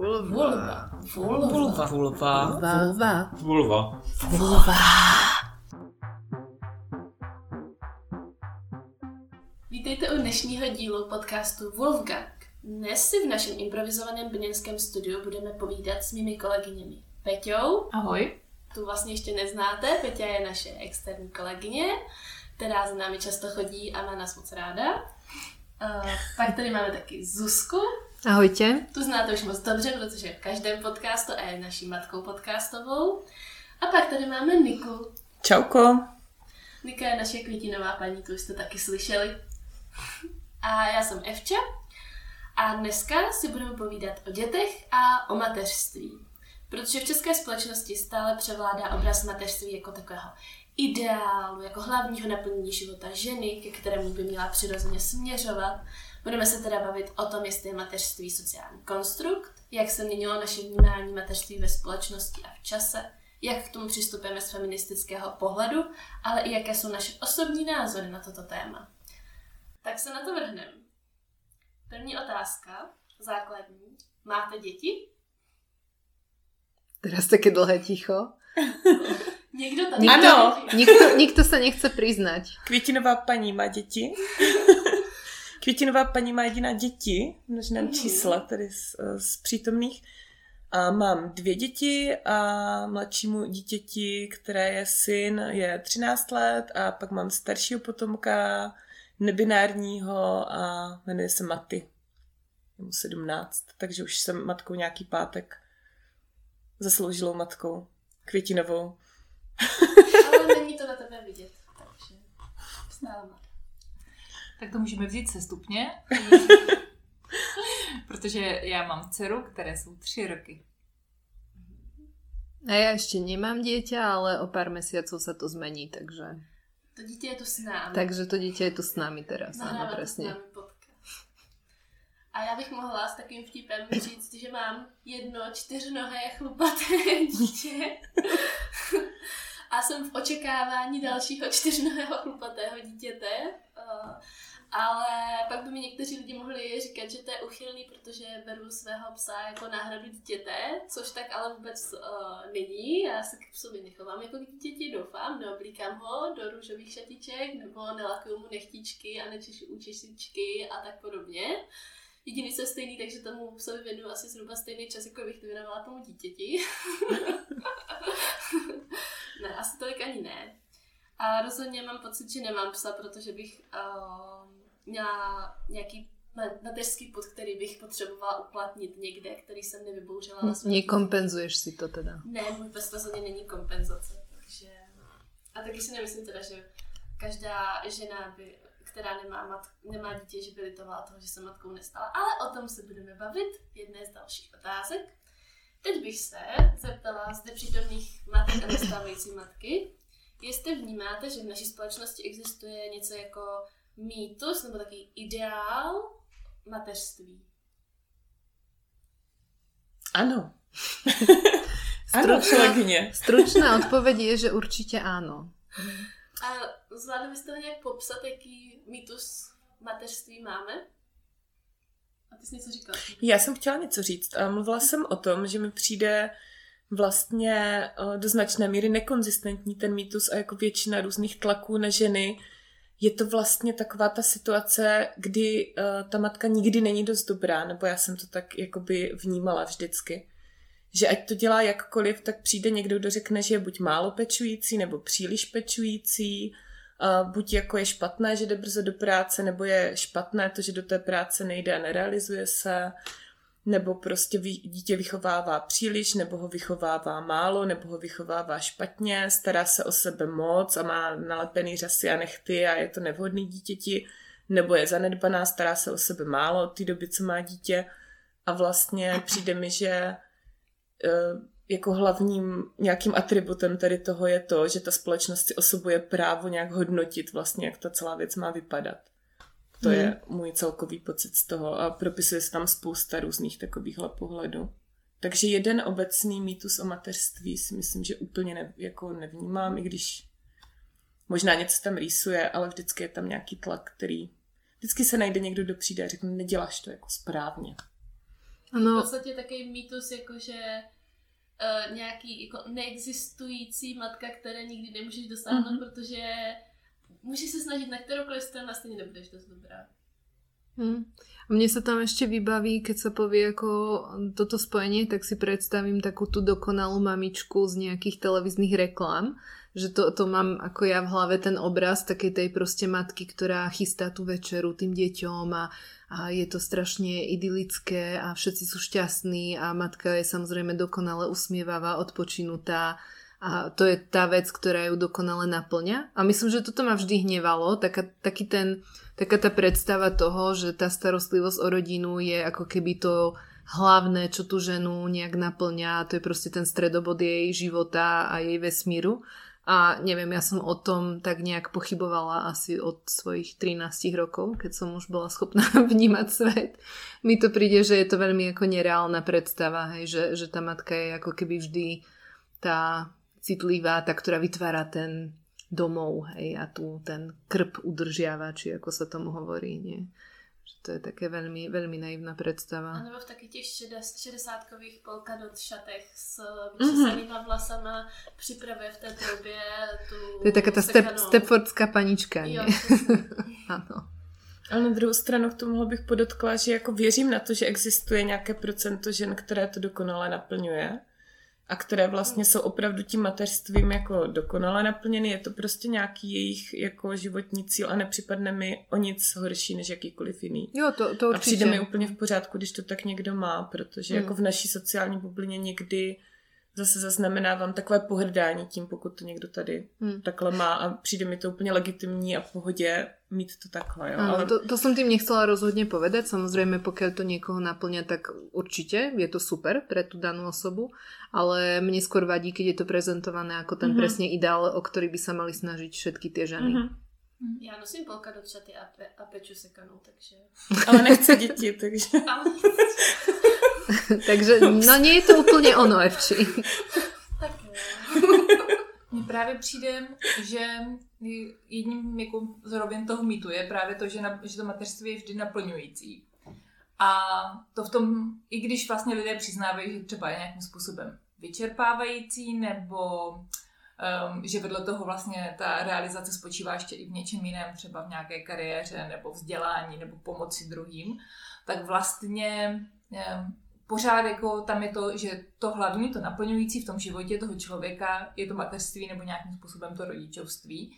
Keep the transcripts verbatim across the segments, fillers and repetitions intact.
Vulva. Vulva. Vulva. Vulva. Vulva. Vulva. Vítejte u dnešního dílu podcastu Wolfgang. Dnes si v našem improvizovaném brněnském studiu budeme povídat s mými kolegyněmi. Peťou. Ahoj. Tu vlastně ještě neznáte, Peťa je naše externí kolegyně, která za námi často chodí a má nás moc ráda. Uh, pak tady máme taky Zuzku. Ahoj tě. Tu znáte už moc dobře, protože v každém podcastu a je naší matkou podcastovou. A pak tady máme Niku. Čauko. Nika je naše květinová paní, tu už jste taky slyšeli. A já jsem Evča. A dneska si budeme povídat o dětech a o mateřství. Protože v české společnosti stále převládá obraz mateřství jako takového ideálu, jako hlavního naplnění života ženy, ke kterému by měla přirozeně směřovat. Budeme se teda bavit o tom, jestli je mateřství sociální konstrukt, jak se měnilo naše vnímání mateřství ve společnosti a v čase, jak k tomu přistupujeme z feministického pohledu, ale i jaké jsou naše osobní názory na toto téma. Tak se na to vrhneme. První otázka, základní. Máte děti? Teraz také dlhé ticho. Někdo tady má děti. Nikto, nikto se nechce přiznat. Květinová paní má děti. Květinová paní má jediná děti, množinám mm. čísla tady z, z přítomných. A mám dvě děti a mladšímu dítěti, které je syn, je třináct let a pak mám staršího potomka, nebinárního a jmenuje se Matej. Je mu sedmnáct, takže už jsem matkou nějaký pátek. Zasloužilou matkou. Květinovou. Ale není to na tebe vidět, takže stále mladá. Tak to můžeme vzít sestupně, protože já mám dceru, které jsou tři roky. A já ještě nemám dítě, ale o pár měsíců se to změní, takže... To dítě je tu s námi. Takže to dítě je tu s námi teraz, no, ano, přesně. A já bych mohla s takovým vtipem říct, že mám jedno čtyřnohé chlupaté dítě a jsem v očekávání dalšího čtyřnohého chlupatého dítěte, ale pak by mi někteří lidi mohli říkat, že to je uchylný, protože beru svého psa jako náhradu dítěte, což tak ale vůbec není. Já se k psovi nechovám jako k dítěti, doufám, neoblíkám ho do růžových šatiček nebo nelakuju mu nechtičky a nečešu účešičky a tak podobně. Jediný jsou stejný, takže tomu psovi věnuju asi zhruba stejný čas, jako bych to věnovala tomu dítěti. Ne, asi tolik ani ne. A rozhodně mám pocit, že nemám psa, protože bych uh, měla nějaký mateřský pod, který bych potřebovala uplatnit někde, který jsem nevybouřila na své. Nekompenzuješ si to teda? Ne, můj pes rozhodně není kompenzace. Takže... A taky si nemyslím teda, že každá žena by... která nemá, mat, nemá dítě, že by litovala toho, že se matkou nestala. Ale o tom se budeme bavit v jedné z dalších otázek. Teď bych se zeptala zde přítomných matek a nastávající matky, jestli vnímáte, že v naší společnosti existuje něco jako mýtus nebo takový ideál mateřství. Ano. stručná, ano, stručná odpověď je, že určitě ano. A zvládli byste ho nějak popsat, jaký mýtus mateřství máme? A ty jsi něco říkala? Já jsem chtěla něco říct a mluvila jsem o tom, že mi přijde vlastně do značné míry nekonzistentní ten mýtus a jako většina různých tlaků na ženy. Je to vlastně taková ta situace, kdy ta matka nikdy není dost dobrá, nebo já jsem to tak jakoby vnímala vždycky. Že ať to dělá jakkoliv, tak přijde někdo, kdo řekne, že je buď málo pečující, nebo příliš pečující, buď jako je špatné, že jde brzo do práce, nebo je špatné to, že do té práce nejde a nerealizuje se, nebo prostě dítě vychovává příliš, nebo ho vychovává málo, nebo ho vychovává špatně, stará se o sebe moc a má nalepený řasy a nechty a je to nevhodný dítěti, nebo je zanedbaná, stará se o sebe málo od té doby, co má dítě. A vlastně přijde mi, že jako hlavním nějakým atributem tady toho je to, že ta společnost si osobuje právo nějak hodnotit vlastně, jak ta celá věc má vypadat. To hmm. je můj celkový pocit z toho a propisuje se tam spousta různých takovýchhle pohledů. Takže jeden obecný mýtus o mateřství si myslím, že úplně ne, jako nevnímám, i když možná něco tam rýsuje, ale vždycky je tam nějaký tlak, který vždycky se najde někdo, kdo přijde a řekne, neděláš to jako správně. Ano. V podstatě takový mýtus, jakože uh, nějaký jako neexistující matka, které nikdy nemůžeš dosáhnout, mm-hmm. protože můžeš se snažit na kteroukoliv stranu a stejně nebudeš dost dobrá. Hmm. A mne sa tam ešte vybaví, keď sa povie ako toto spojenie, tak si predstavím takú tú dokonalú mamičku z nejakých televíznych reklám, že to, to mám ako ja v hlave ten obraz takej tej proste matky, ktorá chystá tú večeru tým deťom a, a je to strašne idylické a všetci sú šťastní a matka je samozrejme dokonale usmievavá, odpočinutá. A to je tá vec, ktorá ju dokonale naplňa. A myslím, že toto ma vždy hnevalo. Taká, taký ten, taká tá predstava toho, že tá starostlivosť o rodinu je ako keby to hlavné, čo tú ženu nejak naplňa. To je proste ten stredobod jej života a jej vesmíru. A neviem, ja som o tom tak nejak pochybovala asi od svojich trinástich rokov, keď som už bola schopná vnímať svet. Mi to príde, že je to veľmi ako nereálna predstava, hej, že, že tá matka je ako keby vždy tá citlivá, tá, ktorá vytvára ten domov, hej, a tu ten krb udržiava, či ako sa tomu hovorí, nie? Že to je také veľmi, veľmi naivná predstava. A nebo v takých šedesátkových polkadot šatech s vyčesanýma mm-hmm. vlasama připravuje v té trubě tu... To je taká tá step, stepfordská panička, nie? Jo, ano. Ale na druhou stranu k tomu bych podotkla, že jako věřím na to, že existuje nějaké procento žen, které to dokonale naplňuje. A které vlastně jsou opravdu tím mateřstvím jako dokonale naplněny. Je to prostě nějaký jejich jako životní cíl a nepřipadne mi o nic horší než jakýkoliv jiný. Jo, to, to určitě. A přijde mi úplně v pořádku, když to tak někdo má, protože hmm. jako v naší sociální bublině někdy zase zaznamenávám takové pohrdání tím, pokud to někdo tady hmm. takhle má a přijde mi to úplně legitimní a v pohodě mít to takhle. Jo? Áno, ale... to, to som tým nechcela rozhodne povedať. Samozrejme, pokiaľ to niekoho naplňa, tak určite je to super pre tú danú osobu, ale mne skôr vadí, keď je to prezentované ako ten mm-hmm. presne ideál, o ktorý by sa mali snažiť všetky tie ženy. Mm-hmm. Já nosím polka do čaty a, pe, a peču sekanou, takže... Ale nechci děti, takže... takže, no nie je to úplně ono, Evči. Tak mně právě přijde, že jedním jako z rovin toho mýtu je právě to, že, na, že to mateřství je vždy naplňující. A to v tom, i když vlastně lidé přiznávají, že třeba je nějakým způsobem vyčerpávající, nebo... Um, že vedle toho vlastně ta realizace spočívá ještě i v něčem jiném, třeba v nějaké kariéře nebo vzdělání nebo pomoci druhým, tak vlastně um, pořád jako tam je to, že to hlavní, to naplňující v tom životě toho člověka je to mateřství nebo nějakým způsobem to rodičovství,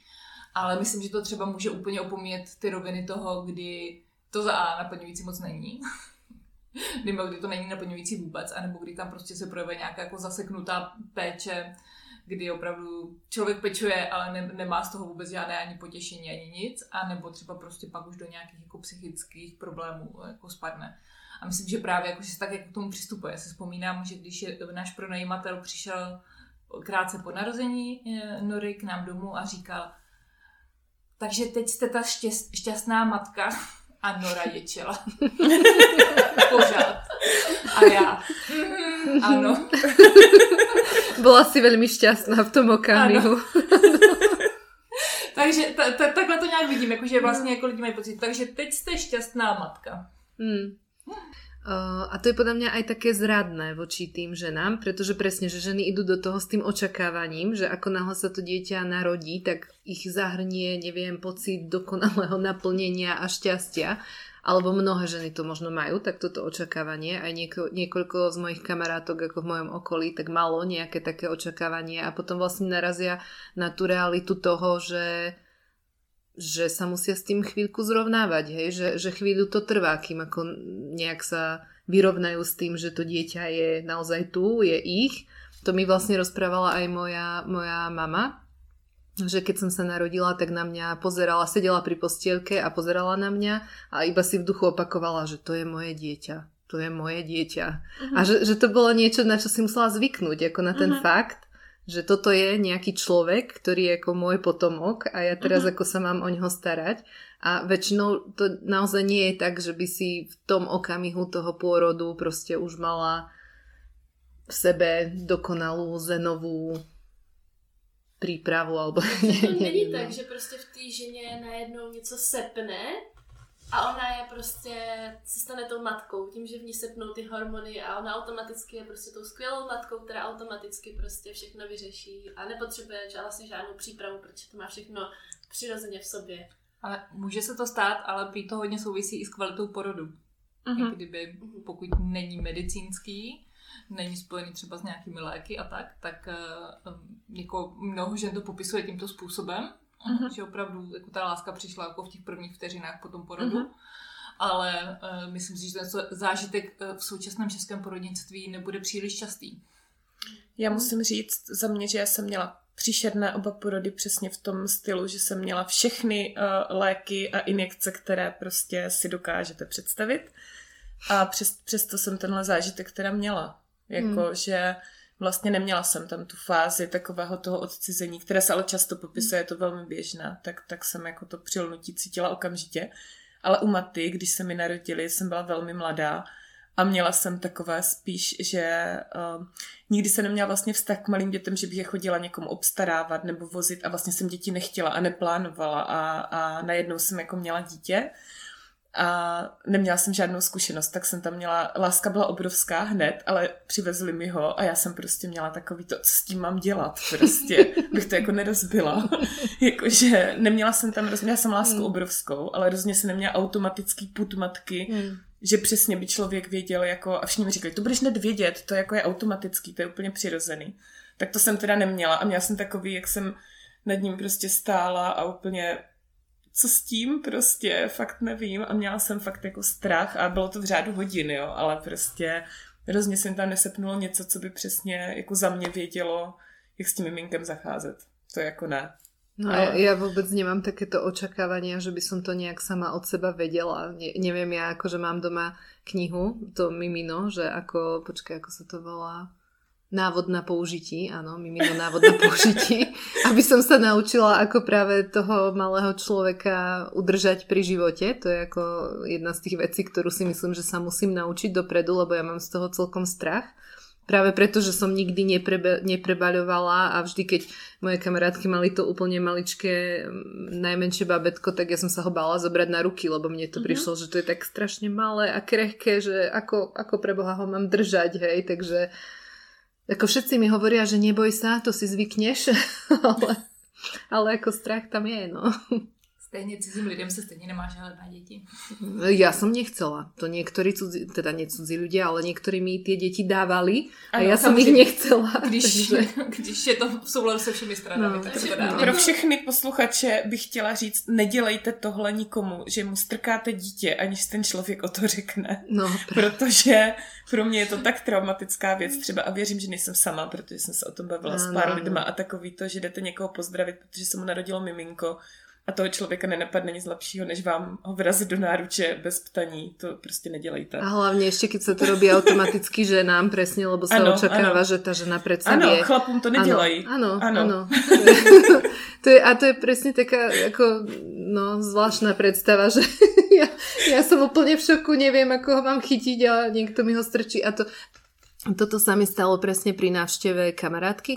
ale myslím, že to třeba může úplně opomíjet ty roviny toho, kdy to za A naplňující moc není. Nebo kdy to není naplňující vůbec, anebo kdy tam prostě se projevuje nějaká jako zaseknutá péče, kdy opravdu člověk pečuje, ale ne, nemá z toho vůbec žádné ani potěšení, ani nic, anebo třeba prostě pak už do nějakých jako psychických problémů jako spadne. A myslím, že právě jako, že se tak jako k tomu přistupuje. Já si vzpomínám, že když je, náš pronajímatel přišel krátce po narození Nory k nám domů a říkal, takže teď jste ta štěst, šťastná matka a Nora ječela. Pořád. A já. Ano. Byla si velmi šťastná v tom okamihu. Takže ta, ta, takhle to nějak vidím, jakože vlastně jako lidi mají pocit. Takže teď jste šťastná matka. Hmm. Uh, a to je podľa mňa aj také zradné voči tým ženám, pretože presne, že ženy idú do toho s tým očakávaním, že ako náhle sa to dieťa narodí, tak ich zahrnie, neviem, pocit dokonalého naplnenia a šťastia. Alebo mnohé ženy to možno majú, tak toto očakávanie. Aj nieko, niekoľko z mojich kamarátok, ako v mojom okolí, tak malo nejaké také očakávanie a potom vlastne narazia na tú realitu toho, že... že sa musia s tým chvíľku zrovnávať, hej? Že, že chvíľu to trvá, kým ako nejak sa vyrovnajú s tým, že to dieťa je naozaj tu, je ich. To mi vlastne rozprávala aj moja, moja mama, že keď som sa narodila, tak na mňa pozerala, sedela pri postielke a pozerala na mňa a iba si v duchu opakovala, že to je moje dieťa, to je moje dieťa. Uh-huh. A že, že to bolo niečo, na čo si musela zvyknúť, ako na ten uh-huh. fakt, že toto je nejaký človek, ktorý je ako môj potomok a ja teraz uh-huh. ako sa mám o neho starať. A väčšinou to naozaj nie je tak, že by si v tom okamihu toho pôrodu proste už mala v sebe dokonalú zenovú prípravu. Alebo... To není tak, že proste v té ženě najednou něco sepne A ona je prostě, se stane tou matkou, tím, že v ní sepnou ty hormony a ona automaticky je prostě tou skvělou matkou, která automaticky prostě všechno vyřeší a nepotřebuje vlastně žádnou přípravu, protože to má všechno přirozeně v sobě. Ale může se to stát, ale prý to hodně souvisí i s kvalitou porodu. Uh-huh. I kdyby, pokud není medicínský, není spojený třeba s nějakými léky a tak, tak jako mnoho žen to popisuje tímto způsobem. Uhum. Že opravdu jako ta láska přišla jako v těch prvních vteřinách po tom porodu. Uhum. Ale uh, myslím si, že ten zážitek v současném českém porodnictví nebude příliš častý. Já musím říct za mě, že já jsem měla příšerné oba porody přesně v tom stylu, že jsem měla všechny uh, léky a injekce, které prostě si dokážete představit. A přes, přesto jsem tenhle zážitek teda měla. Jako, hmm. že vlastně neměla jsem tam tu fázi takového toho odcizení, které se ale často popisuje, je to velmi běžná, tak, tak jsem jako to přilnutí cítila okamžitě. Ale u Maty, když se mi narodili, jsem byla velmi mladá a měla jsem takové spíš, že uh, nikdy jsem neměla vlastně vztah k malým dětem, že bych je chodila někomu obstarávat nebo vozit a vlastně jsem děti nechtěla a neplánovala a, a najednou jsem jako měla dítě. A neměla jsem žádnou zkušenost, tak jsem tam měla, láska byla obrovská hned, ale přivezli mi ho a já jsem prostě měla takový to, co s tím mám dělat prostě, bych to jako nerozbila. Jakože neměla jsem tam, měla jsem lásku hmm. obrovskou, ale rozhodně jsem neměla automatický put matky, hmm. že přesně by člověk věděl jako, a všichni mi říkali, to budeš hned vědět, to jako je automatický, to je úplně přirozený. Tak to jsem teda neměla a měla jsem takový, jak jsem nad ním prostě stála a úplně... co s tím prostě, fakt nevím a měla jsem fakt jako strach a bylo to v řádu hodin, jo, ale prostě hrozně jsem tam nesepnulo něco, co by přesně jako za mě vědělo, jak s tím miminkem zacházet. To jako ne. No ale... ja vôbec nemám takéto očakávania, že by som to nejak sama od seba vedela. Ne, neviem ja, akože mám doma knihu, to mimino, že ako, počkaj, ako sa to volá? Návod na použití, áno, mimino návod na použití, aby som sa naučila, ako práve toho malého človeka udržať pri živote. To je ako jedna z tých vecí, ktorú si myslím, že sa musím naučiť dopredu, lebo ja mám z toho celkom strach. Práve preto, že som nikdy neprebe- neprebaľovala a vždy, keď moje kamarátky mali to úplne maličké, najmenšie babetko, tak ja som sa ho bála zobrať na ruky, lebo mne to mm-hmm. prišlo, že to je tak strašne malé a krehké, že ako, ako pre Boha ho mám držať, hej, takže ako všetci mi hovoria, že neboj sa, to si zvykneš, ale, ale ako strach tam je, no. Stejne cudzím lidem sa stejne nemáš hľadať na deti. Ja som nechcela. To niektorí cudzí, teda nie cudzí ľudia, ale niektorí mi tie deti dávali a ano, ja som ich nechcela. Když, takže... když je to v souladu se všemi stranami, no, tak to dáme. Pro všechny posluchače bych chtěla říct, nedělejte tohle nikomu, že mu strkáte dítě, aniž ten člověk o to řekne. No, pr- protože pro mě je to tak traumatická věc třeba a věřím, že nejsem sama, protože jsem se o tom bavila ano, s pár lidma a takový to, že jdete někoho pozdravit, protože se mu narodilo miminko. A toho člověka nenapadne nic lepšího, než vám ho vrazit do náruče bez ptaní. To prostě nedělejte. A hlavně ještě, když se to robí automaticky ženám, přesně, lebo se ano, očakává, ano. Že ta žena přece ano, je... Ano, chlapům to nedělají. Ano, ano, ano. To je, a to je přesně taká, jako, no, zvláštna představa, že já, já jsem úplně v šoku, nevím, jak ho mám chytit a někdo mi ho strčí a to... Toto sa mi stalo presne pri návšteve kamarátky,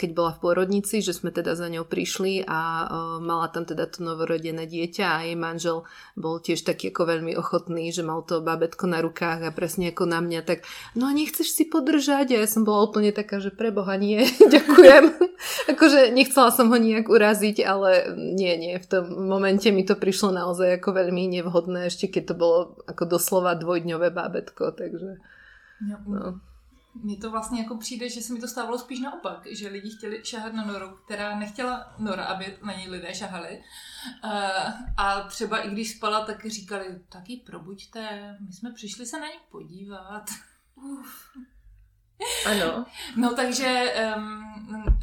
keď bola v pôrodnici, že sme teda za ňou prišli a mala tam teda to novorodené dieťa a jej manžel bol tiež taký ako veľmi ochotný, že mal to babetko na rukách a presne ako na mňa tak, no a nechceš si podržať? A ja som bola úplne taká, že preboha nie, ďakujem. Akože nechcela som ho nejak uraziť, ale nie, nie, v tom momente mi to prišlo naozaj ako veľmi nevhodné, ešte keď to bolo ako doslova dvojdňové babetko, takže no. Mně to vlastně jako přijde, že se mi to stávalo spíš naopak, že lidi chtěli šahat na Noru, která nechtěla Nora, aby na ní lidé šahali. A třeba i když spala, tak říkali, taky probuďte, my jsme přišli se na ní podívat. Uf. Ano. No takže um,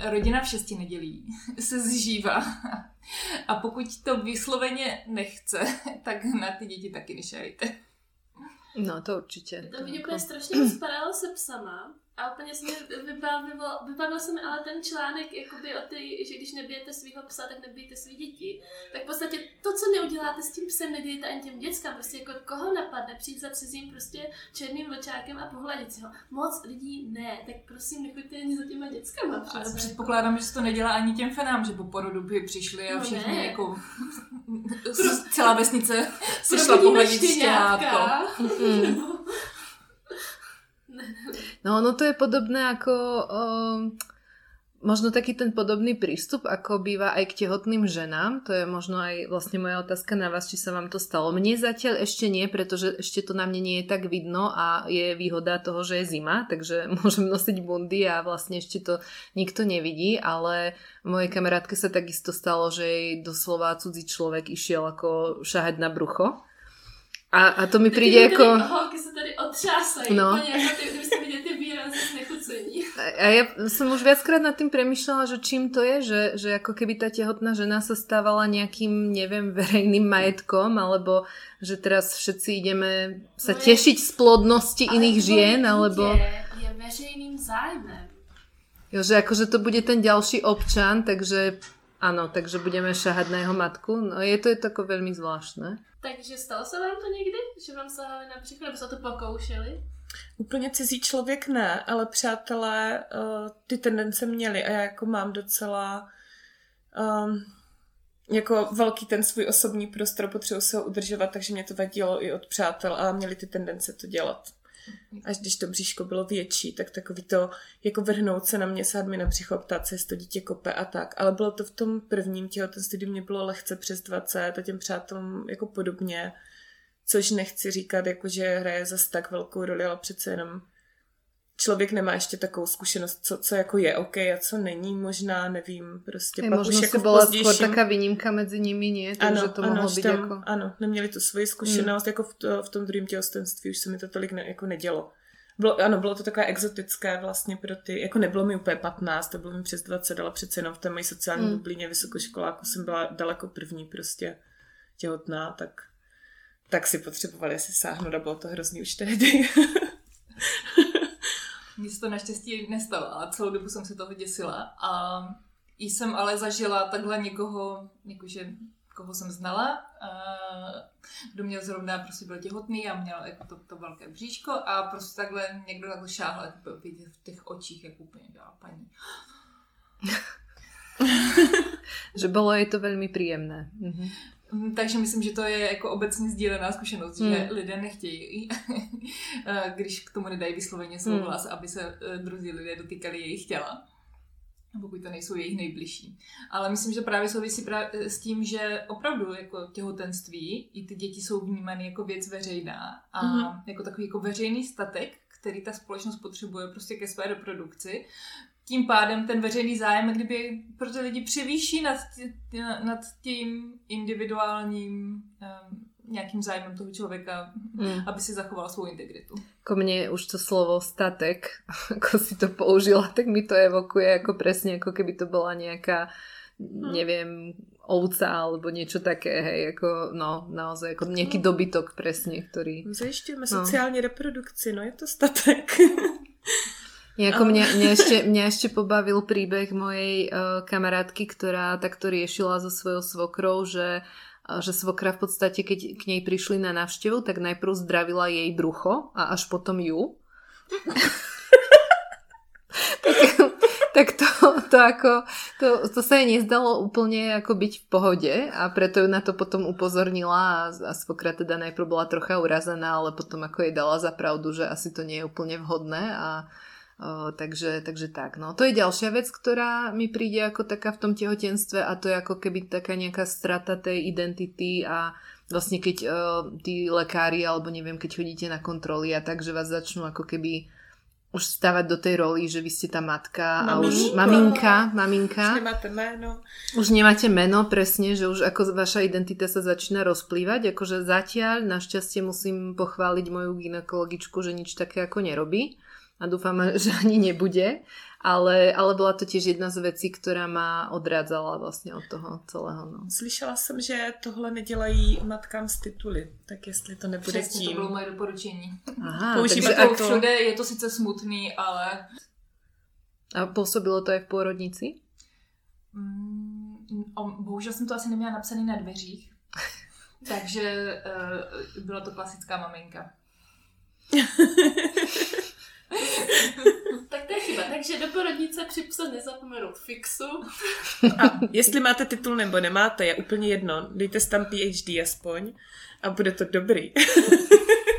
rodina v šesti nedělí se zžívá. A pokud to vysloveně nechce, tak na ty děti taky nešahejte. No to určitě. To by mě strašně vypadalo se psama a úplně se mi vybavilo, vybavil se mi ale ten článek, jakoby o ty, že když nebijete svýho psa, tak nebijete svý děti. Tak v podstatě to, co neuděláte s tím psem, nedejte ani těm dětskám. Prostě jako koho napadne přijít za cizím prostě černým vlčákem a pohladit si ho. Moc lidí ne, tak prosím, nechoďte ani za těma dětskama. A předpokládám, že se to nedělá ani těm fenám, že po porodu by přišli a všichni no jako celá vesnice se šla pohladit šťátko. No ono to je podobné ako um, možno taký ten podobný prístup, ako býva aj k tehotným ženám. To je možno aj vlastne moja otázka na vás, či sa vám to stalo. Mne zatiaľ ešte nie, pretože ešte to na mne nie je tak vidno a je výhoda toho, že je zima, takže môžem nosiť bundy a vlastne ešte to nikto nevidí, ale mojej kamarátke sa takisto stalo, že jej doslova cudzí človek išiel ako šahať na brucho. A, a to mi přijde jako... Holky se tady otřásají, no. Kdybyste viděli ty výrazy znechucení. A já jsem už viackrát nad tým premýšlela, že čím to je, že, že jako keby ta těhotná žena se stávala nějakým, nevím, verejným majetkom, alebo že teraz všetci ideme se těšit z plodnosti iných žien, alebo... je veřejným zájmem. Jo, že jakože to bude ten ďalší občan, takže... Ano, takže budeme šahat na jeho matku. No je to je tako velmi zvláštné. Takže stalo se vám to někdy? Že vám sahali například, nebo se to pokoušeli? Úplně cizí člověk ne, ale přátelé ty tendence měli a já jako mám docela um, jako velký ten svůj osobní prostor, potřebuji se ho udržovat, takže mě to vadilo i od přátel a měli ty tendence to dělat. Až když to bříško bylo větší, tak takový to, jako vrhnout se na mě, sát mi na břicho a ptát se, jestli to dítě kope a tak. Ale bylo to v tom prvním těhotenství, kdy mě bylo lehce přes dvacet a těm přátelům jako podobně, což nechci říkat, jako že hraje zas tak velkou roli, ale přece jenom člověk nemá ještě takovou zkušenost, co, co jako je OK a co není, možná, nevím, prostě. Je, pak možná už jako byla pozdějším... skoro taká výnimka mezi nimi, ne? Ano, takže to ano, mohlo být tam, jako... Ano, neměli tu svoji zkušenost, hmm. jako v, to, v tom druhém těhotenství už se mi to tolik ne, jako nedělo. Bylo, ano, bylo to takové exotické vlastně pro ty, jako nebylo mi úplně patnáct, to bylo mi přes dvacet, ale přece jenom v té mojí sociální hmm. bublině vysokoškoláku jsem byla daleko první prostě těhotná, tak, tak si potřebovali asi sáhnout a bylo to hrozný už tehdy. Mně se to naštěstí nestalo a celou dobu jsem se toho děsila a jsem ale zažila takhle někoho, jakože koho jsem znala, kdo měl zrovna, prostě byl těhotný a měl jako to, to velké bříško a prostě takhle někdo takhle šáhl jako v těch očích, jak úplně dělá paní. Že bylo je to velmi příjemné. Mhm. Takže myslím, že to je jako obecně sdílená zkušenost, mm. že lidé nechtějí, když k tomu nedají vysloveně souhlas, mm. aby se druzí lidé dotýkali jejich těla, pokud to nejsou jejich nejbližší. Ale myslím, že právě souvisí právě s tím, že opravdu jako těhotenství i ty děti jsou vnímány jako věc veřejná a mm. jako takový jako veřejný statek, který ta společnost potřebuje prostě ke své reprodukci. Tím pádem ten veřejný zájem, kdyby pro ty lidi převýší nad, tě, nad tím individuálním um, nějakým zájmem toho člověka, mm. aby si zachoval svou integritu. Ko mne už to slovo statek, ako si to použila, tak mi to evokuje jako presne, jako keby to byla nějaká, mm. nevím, ovca alebo niečo také, hej, ako, no, naozaj, ako nejaký dobytok presne, ktorý... Zajišťujeme no. sociálne reprodukci, no je to statek. Jako mě, mě, ještě, mě ještě pobavil příběh mojej uh, kamarádky, která takto riešila so svojou svokrou, že, uh, že svokra v podstatě, keď k nej prišli na návštěvu, tak najprv zdravila jej brucho a až potom ju. tak tak to, to, ako, to, to sa jej nezdalo úplne ako byť v pohode a preto ju na to potom upozornila a, a svokra teda najprv bola trocha urazená, ale potom ako jej dala za pravdu, že asi to nie je úplne vhodné a O, takže, takže tak, no to je ďalšia vec, ktorá mi príde ako taká v tom tehotenstve a to je ako keby taká nejaká strata tej identity a vlastne keď o, tí lekári alebo neviem, keď chodíte na kontroly a tak, že vás začnú ako keby už stávať do tej roli, že vy ste tá matka maminka. A už maminka, maminka už nemáte meno už nemáte meno, presne, že už ako vaša identita sa začína rozplývať, akože zatiaľ našťastie musím pochváliť moju gynekologičku, že nič také ako nerobí a dúfam, že ani nebude, ale, ale byla to tiež jedna z věcí, která má odrádzala vlastně od toho celého. No. Slyšela jsem, že tohle nedělají matkám z tituly, tak jestli to nebude přesně tím. To bylo moje doporučení. Aha, použíme to všude, je to sice smutný, ale... A působilo to i v porodnici? Mm, bohužel jsem to asi neměla napsaný na dveřích, takže uh, byla to klasická maminka. Tak to je chyba. Takže do porodnice připsat nezapomenout fixu. A jestli máte titul nebo nemáte, je úplně jedno. Dejte si tam P H D aspoň a bude to dobrý.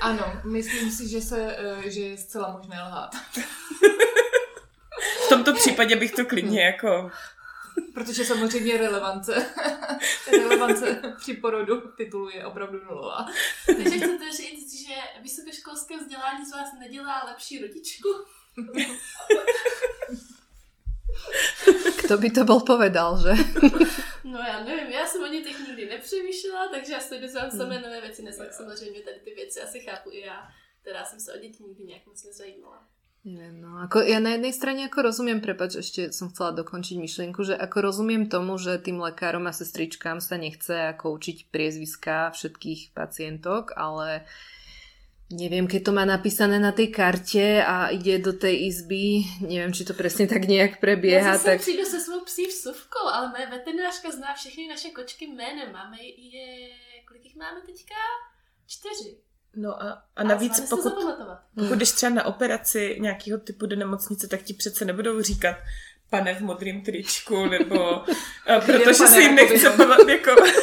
Ano, myslím si, že, se, že je zcela možné lhát. V tomto případě bych to klidně jako... Protože samozřejmě relevance, relevance při porodu titulu je opravdu nulová. Takže chcete říct, že vysokoškolské vzdělání z vás nedělá lepší rodičku? Kdo by to byl povedal, že? No já nevím, já jsem o ně těch nikdy nepřemýšlela, takže já se dozvám samé nové věci, dnes samozřejmě tady ty věci asi chápu i já, která jsem se o děti nikdy nějak moc nezajímala. Neviem, no, ako ja na jednej strane ako rozumiem, prepáč, ešte som chcela dokončiť myšlienku, že ako rozumiem tomu, že tým lekárom a sestričkám sa nechce ako učiť priezviská všetkých pacientok, ale neviem, keď to má napísané na tej karte a ide do tej izby, neviem, či to presne tak nejak prebieha. Ja zase tak... přijdu se svou psí vsuvkou, ale moje veterinářka zná všechny naše kočky jménem. Máme je, kolik ich máme teďka? Čtyři. No a, a navíc, a pokud, pokud jdeš třeba na operaci nějakého typu do nemocnice, tak ti přece nebudou říkat pane v modrém tričku, nebo protože si jim nechce pověkovat.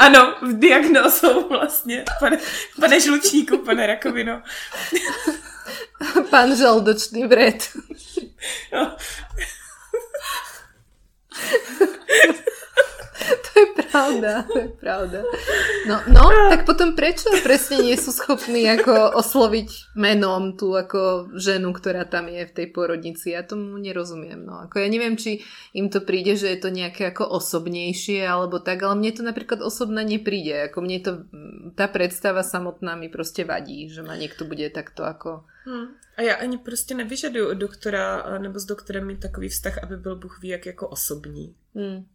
Ano, v diagnózou vlastně. Pane, pane žlučníku, pane rakovino. Pan žaldočný vred. No. To je pravda, to je pravda. No, no, tak potom prečo presne nie sú schopní ako osloviť menom tú ako ženu, ktorá tam je v tej porodnici? Ja tomu nerozumiem. No, ako ja neviem, či im to príde, že je to nejaké ako osobnejšie alebo tak, ale mne to napríklad osobná nepríde. Ako mne to, tá predstava samotná mi proste vadí, že ma niekto bude takto ako... Hmm. A já ani prostě nevyžaduju od doktora nebo s doktorem mít takový vztah, aby byl Bůh ví jak jako osobní. Hmm.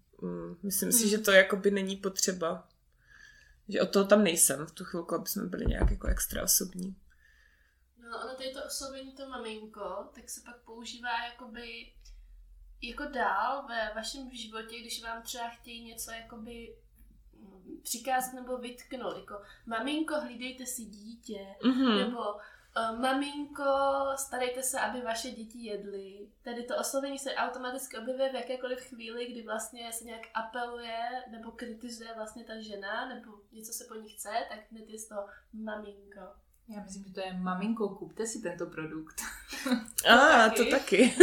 Myslím hmm. si, že to jakoby není potřeba. Že od toho tam nejsem v tu chvilku, aby jsme byli nějak jako extra osobní. No, ono tady to osobní to maminko, tak se pak používá jakoby jako dál ve vašem životě, když vám třeba chtějí něco jakoby přikázat nebo vytknout. Jako maminko, hlídejte si dítě. Mm-hmm. Nebo maminko, starejte se, aby vaše děti jedly. Tady to oslovení se automaticky objevuje v jakékoliv chvíli, kdy vlastně se nějak apeluje nebo kritizuje vlastně ta žena, nebo něco se po ní chce, tak hned je to maminko. Já myslím, že to je maminko, kupte si tento produkt. A, to taky.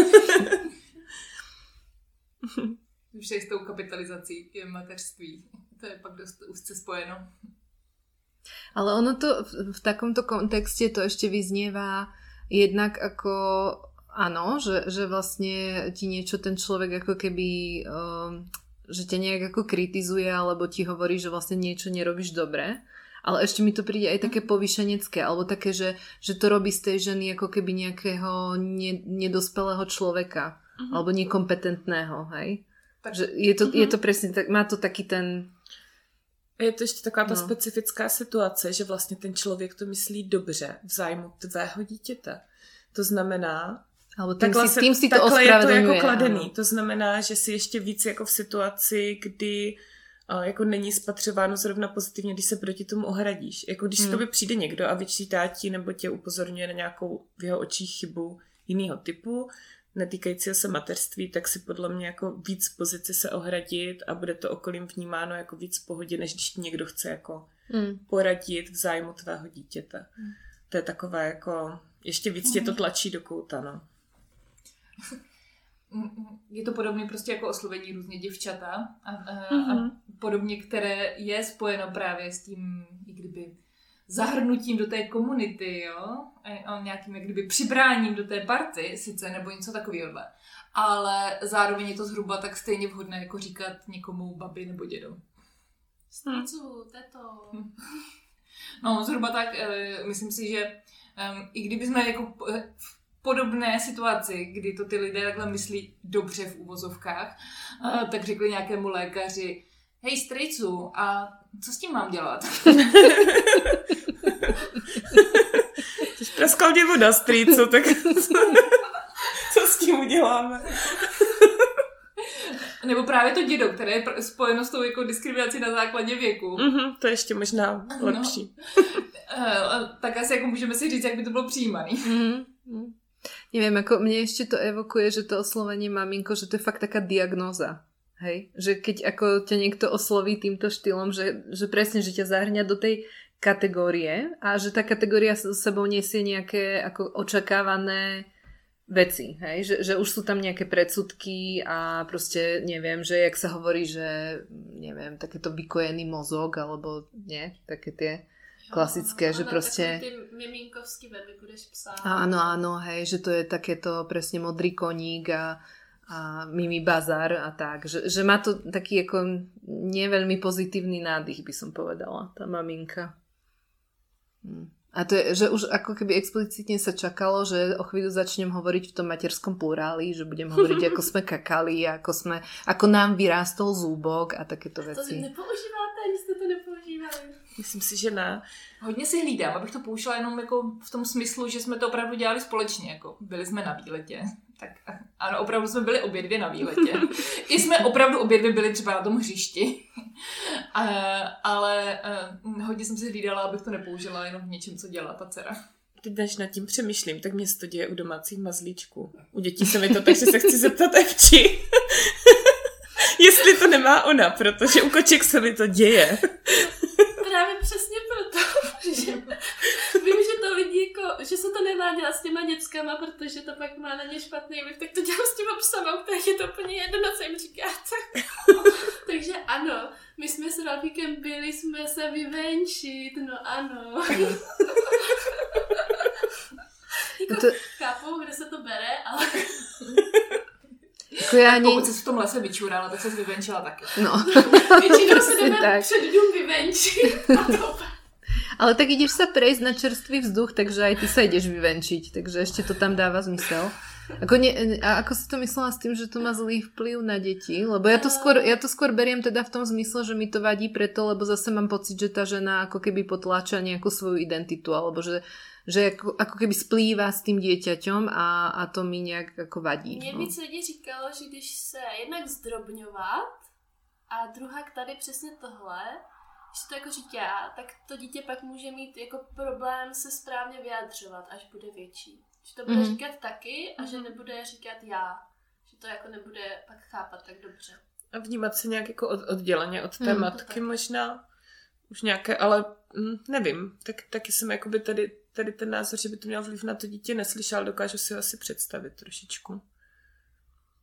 Už je s tou kapitalizací je mateřství. To je pak dost úzce spojeno. Ale ono to v takomto kontexte to ešte vyznievá jednak ako áno, že, že vlastne ti niečo ten človek ako keby, že ťa nejak ako kritizuje alebo ti hovorí, že vlastne niečo nerobíš dobre. Ale ešte mi to príde aj také povýšenecké, alebo také, že, že to robí z tej ženy ako keby nejakého ne, nedospelého človeka uh-huh. alebo nekompetentného, hej? Takže je to, uh-huh. je to presne, tak, má to taký ten... Je to ještě taková ta no. specifická situace, že vlastně ten člověk to myslí dobře v zájmu tvého dítěte. To znamená, Albo tím takhle, si, se, tím si to takhle je to jako kladený. Ano. To znamená, že si ještě víc jako v situaci, kdy jako není spatřováno zrovna pozitivně, když se proti tomu ohradíš. Jako když hmm. k tobě přijde někdo a vyčítá ti nebo tě upozorňuje na nějakou v jeho očích chybu jiného typu, netýkajícího se mateřství, tak si podle mě jako víc pozici se ohradit a bude to okolím vnímáno jako víc v pohodě, než když ti někdo chce jako mm. poradit v zájmu tvého dítěte. Mm. To je takové jako, ještě víc mm. tě to tlačí do kouta, no. Je to podobně prostě jako oslovení různě děvčata a, a, mm-hmm. a podobně, které je spojeno právě s tím, i kdyby zahrnutím do té komunity, jo, a nějakým jak kdyby přibráním do té party, sice, nebo něco takového, ale zároveň je to zhruba tak stejně vhodné, jako říkat někomu babi nebo dědo. Stýcu, teto. No, zhruba tak, myslím si, že i kdyby jsme jako podobné situaci, kdy to ty lidé takhle myslí dobře v uvozovkách, tak řekli nějakému lékaři, hej strejcu, a co s tím mám dělat? Když praskla mě voda, strejcu, tak co s tím uděláme? Nebo právě to dědo, které je spojeno s tou jako diskriminací na základě věku. Mm-hmm, to je ještě možná lepší. No, tak asi jako můžeme si říct, jak by to bylo přijímané. Mm-hmm. Nevím, jako mne ešte to evokuje, že to oslovenie maminko, že to je fakt taká diagnóza. Hej? Že keď ako ťa niekto osloví týmto štýlom, že, že presne, že ťa zahrňa do tej kategórie a že tá kategória s sebou nesie nejaké ako očakávané veci. Hej? Že, že už sú tam nejaké predsudky a proste neviem, že jak sa hovorí, že neviem, takéto vykojený mozog alebo nie, také tie... klasické, no, že no, proste... Taký tým miminkovský weby budeš psať. Áno, áno, hej, že to je takéto presne modrý koník a, a mimi bazar a tak. Že, že má to taký ako neveľmi pozitívny nádych, by som povedala, tá maminka. A to je, že už ako keby explicitne sa čakalo, že o chvíľu začnem hovoriť v tom materskom pluráli, že budem hovoriť, ako sme kakali, ako sme, ako nám vyrástol zúbok a takéto veci. To nepoužívate, ani ste to nepoužívali. Myslím si, že ne. Hodně si hlídám, abych to použila jenom jako v tom smyslu, že jsme to opravdu dělali společně. Jako byli jsme na výletě. Tak ano, opravdu jsme byli obě dvě na výletě. I jsme opravdu obě dvě byli třeba na tom hřišti. A, ale a, hodně jsem si hlídala, abych to nepoužila jenom v něčem, co dělá ta dcera. Teď než nad tím přemýšlím, tak mě se to děje u domácích mazlíčků. U dětí se mi to, takže se chci zeptat Evči. Jestli to nemá ona, protože u koček se mi to děje. Právě přesně proto, že vím, že to lidi jako, že se to nemá dělat s těma dětskama, protože to pak má na ně špatný vliv, tak to dělám s těma psama, u kterých je to úplně jedno, co jim říkáte. Takže ano, my jsme s Ralfíkem byli, jsme se vyvenčit, no ano. Jako, to... chápu, kde se to bere, ale... Ani... Pokud jsi v tom lese vyčurala, tak jsi vyvenčila taky. No. Většinou se jdeme před dům vyvenčit. Ale tak jdeš se prejsť na čerstvý vzduch, takže aj ty se jdeš vyvenčit, takže ještě to tam dává zmysel. Ako ne, a ako si to myslela s tým, že to má zlý vplyv na deti? Lebo ja to skôr, ja to skôr beriem teda v tom zmysle, že mi to vadí preto, lebo zase mám pocit, že tá žena ako keby potláča nejakú svoju identitu, alebo že, že ako, ako keby splýva s tým dieťaťom a, a to mi nejak ako vadí. Mně víc lidí říkalo, že když se jednak zdrobňovat a druhák tady přesně tohle, když to jako říká, tak to dítě pak může mít jako problém se správně vyjadřovat, až bude větší. Že to bude mm. říkat taky a že nebude říkat já. Že to jako nebude pak chápat tak dobře. A vnímat se nějak jako od, odděleně od té mm, matky možná. Už nějaké, ale mm, nevím. Tak, taky jsem jakoby tady, tady ten názor, že by to měl vliv na to dítě, neslyšel. Dokážu si ho asi představit trošičku.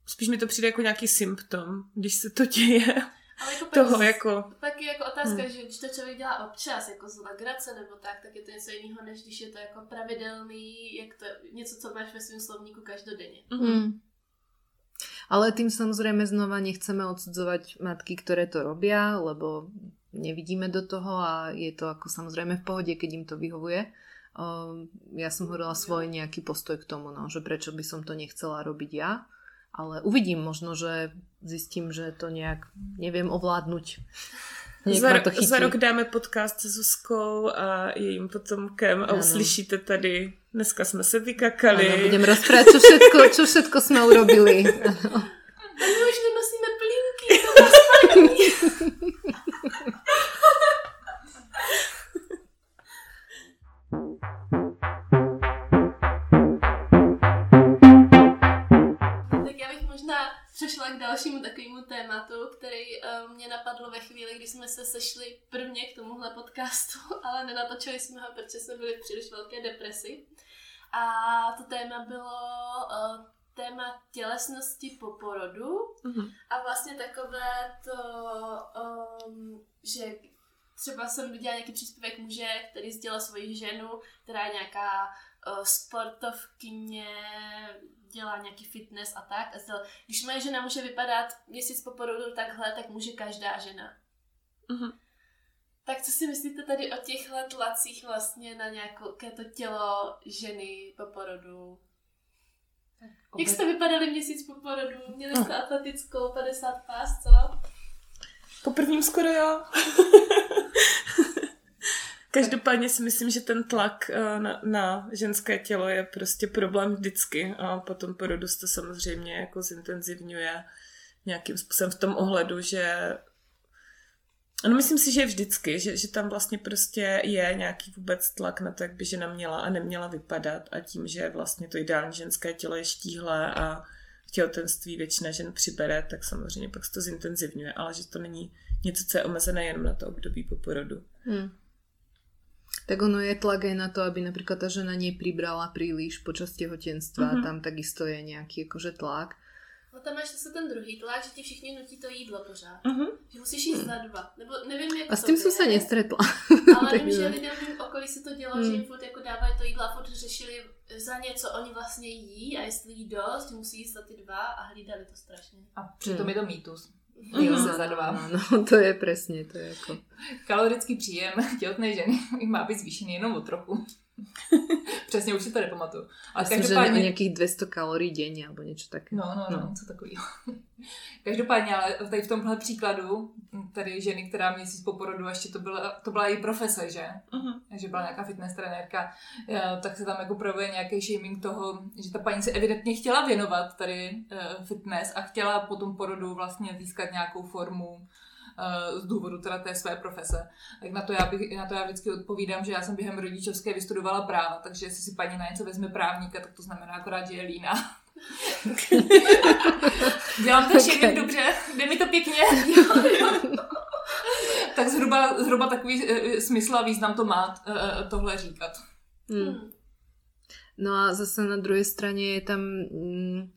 Spíš mi to přijde jako nějaký symptom, když se to děje. Ale jako toho, pak, jako... pak je jako otázka, hmm. že když to člověk dělá občas, jako z legrace nebo tak, tak je to něco jiného, než když je to jako pravidelný, jak to, něco, co máš ve svém slovníku každodenně. Hmm. Ale tým samozřejmě znova nechceme odsudzovat matky, které to robia, lebo nevidíme do toho a je to jako samozřejmě v pohodě, keď jim to vyhovuje. Uh, ja som hovorila svoj nejaký postoj k tomu, no, že prečo by som to nechcela robiť ja. Ale uvidím, možno, že zjistím, že to nějak nevím ovládnout. Za, to za rok dáme podcast s Zuzkou a jejím potomkem a ano. Uslyšíte tady, dneska jsme se vykakali. Budeme rozprávat, co všetko, čo všetko jsme urobili. Ano. A my už nenosíme plínky, to rozprávají. Přešla k dalšímu takovému tématu, který uh, mě napadlo ve chvíli, když jsme se sešli prvně k tomuhle podcastu, ale nenatočili jsme ho, protože jsme byli v příliš velké depresi. A to téma bylo uh, téma tělesnosti po porodu mm-hmm. a vlastně takové to, um, že třeba jsem viděla nějaký příspěvek muže, který sdělil svoji ženu, která je nějaká uh, sportovkyně, dělá nějaký fitness a tak. A zdal, když moje žena může vypadat měsíc po porodu takhle, tak může každá žena. Uh-huh. Tak co si myslíte tady o těchhle tlacích vlastně na nějaké to tělo ženy po porodu? Jak jste vypadali měsíc po porodu? Měli jste atletickou padesát pás, co? Po prvním skoro jo. Každopádně si myslím, že ten tlak na, na ženské tělo je prostě problém vždycky a potom porodu se to samozřejmě jako zintenzivňuje nějakým způsobem v tom ohledu, že no myslím si, že je vždycky, že, že tam vlastně prostě je nějaký vůbec tlak na to, jak by žena měla a neměla vypadat a tím, že vlastně to ideální ženské tělo je štíhlé a v těhotenství většina žen přibere, tak samozřejmě pak se to zintenzivňuje, ale že to není něco, co je omezené jenom na to období po porodu. Hmm. Tak ono je tlak aj na to, aby napríklad tá žena nepribrala príliš počas tehotenstva. Mm-hmm. Tam takisto je nejaký akože tlak. No tam máš zase ten druhý tlak, že ti všichni nutí to jídlo pořád. Mm-hmm. Že musíš jít za dva. Nebo nevím, jak a s tím jsem se nestretla. Ale vím, že lidem v okolí se to dělo, mm. že jim furt jako dávají to jídlo a furt řešili za něco, oni vlastně jí a jestli jí dost, musí jít za ty dva a hlídali to strašně. A přitom mm. je to mýtus. Jel se za dva. No, no, to je přesně, to je jako... Kalorický příjem těhotné ženy má být zvýšený jenom o trochu. Přesně, už si to nepamatuju. Ale jsem, každopádně... že nějakých dvě stě kalorií denně, nebo něco také. No, no, no, no, co takový. Každopádně, ale tady v tomhle příkladu, tady ženy, která měsíc po porodu, ještě to byla, to byla její profese, že? Uh-huh. Že byla nějaká fitness trenérka, tak se tam jako projevuje nějaký shaming toho, že ta paní se evidentně chtěla věnovat tady fitness a chtěla po tom porodu vlastně získat nějakou formu z důvodu teda té své profese. Tak na to já, bych, na to já vždycky odpovídám, že já jsem během rodičovské vystudovala práva, takže jestli si paní na něco vezme právníka, tak to znamená akorát, že je líná. Dělám to všechno okay. Dobře, jde mi to pěkně. Tak zhruba, zhruba takový smysl a význam to má tohle říkat. Hmm. No a zase na druhej strane je tam,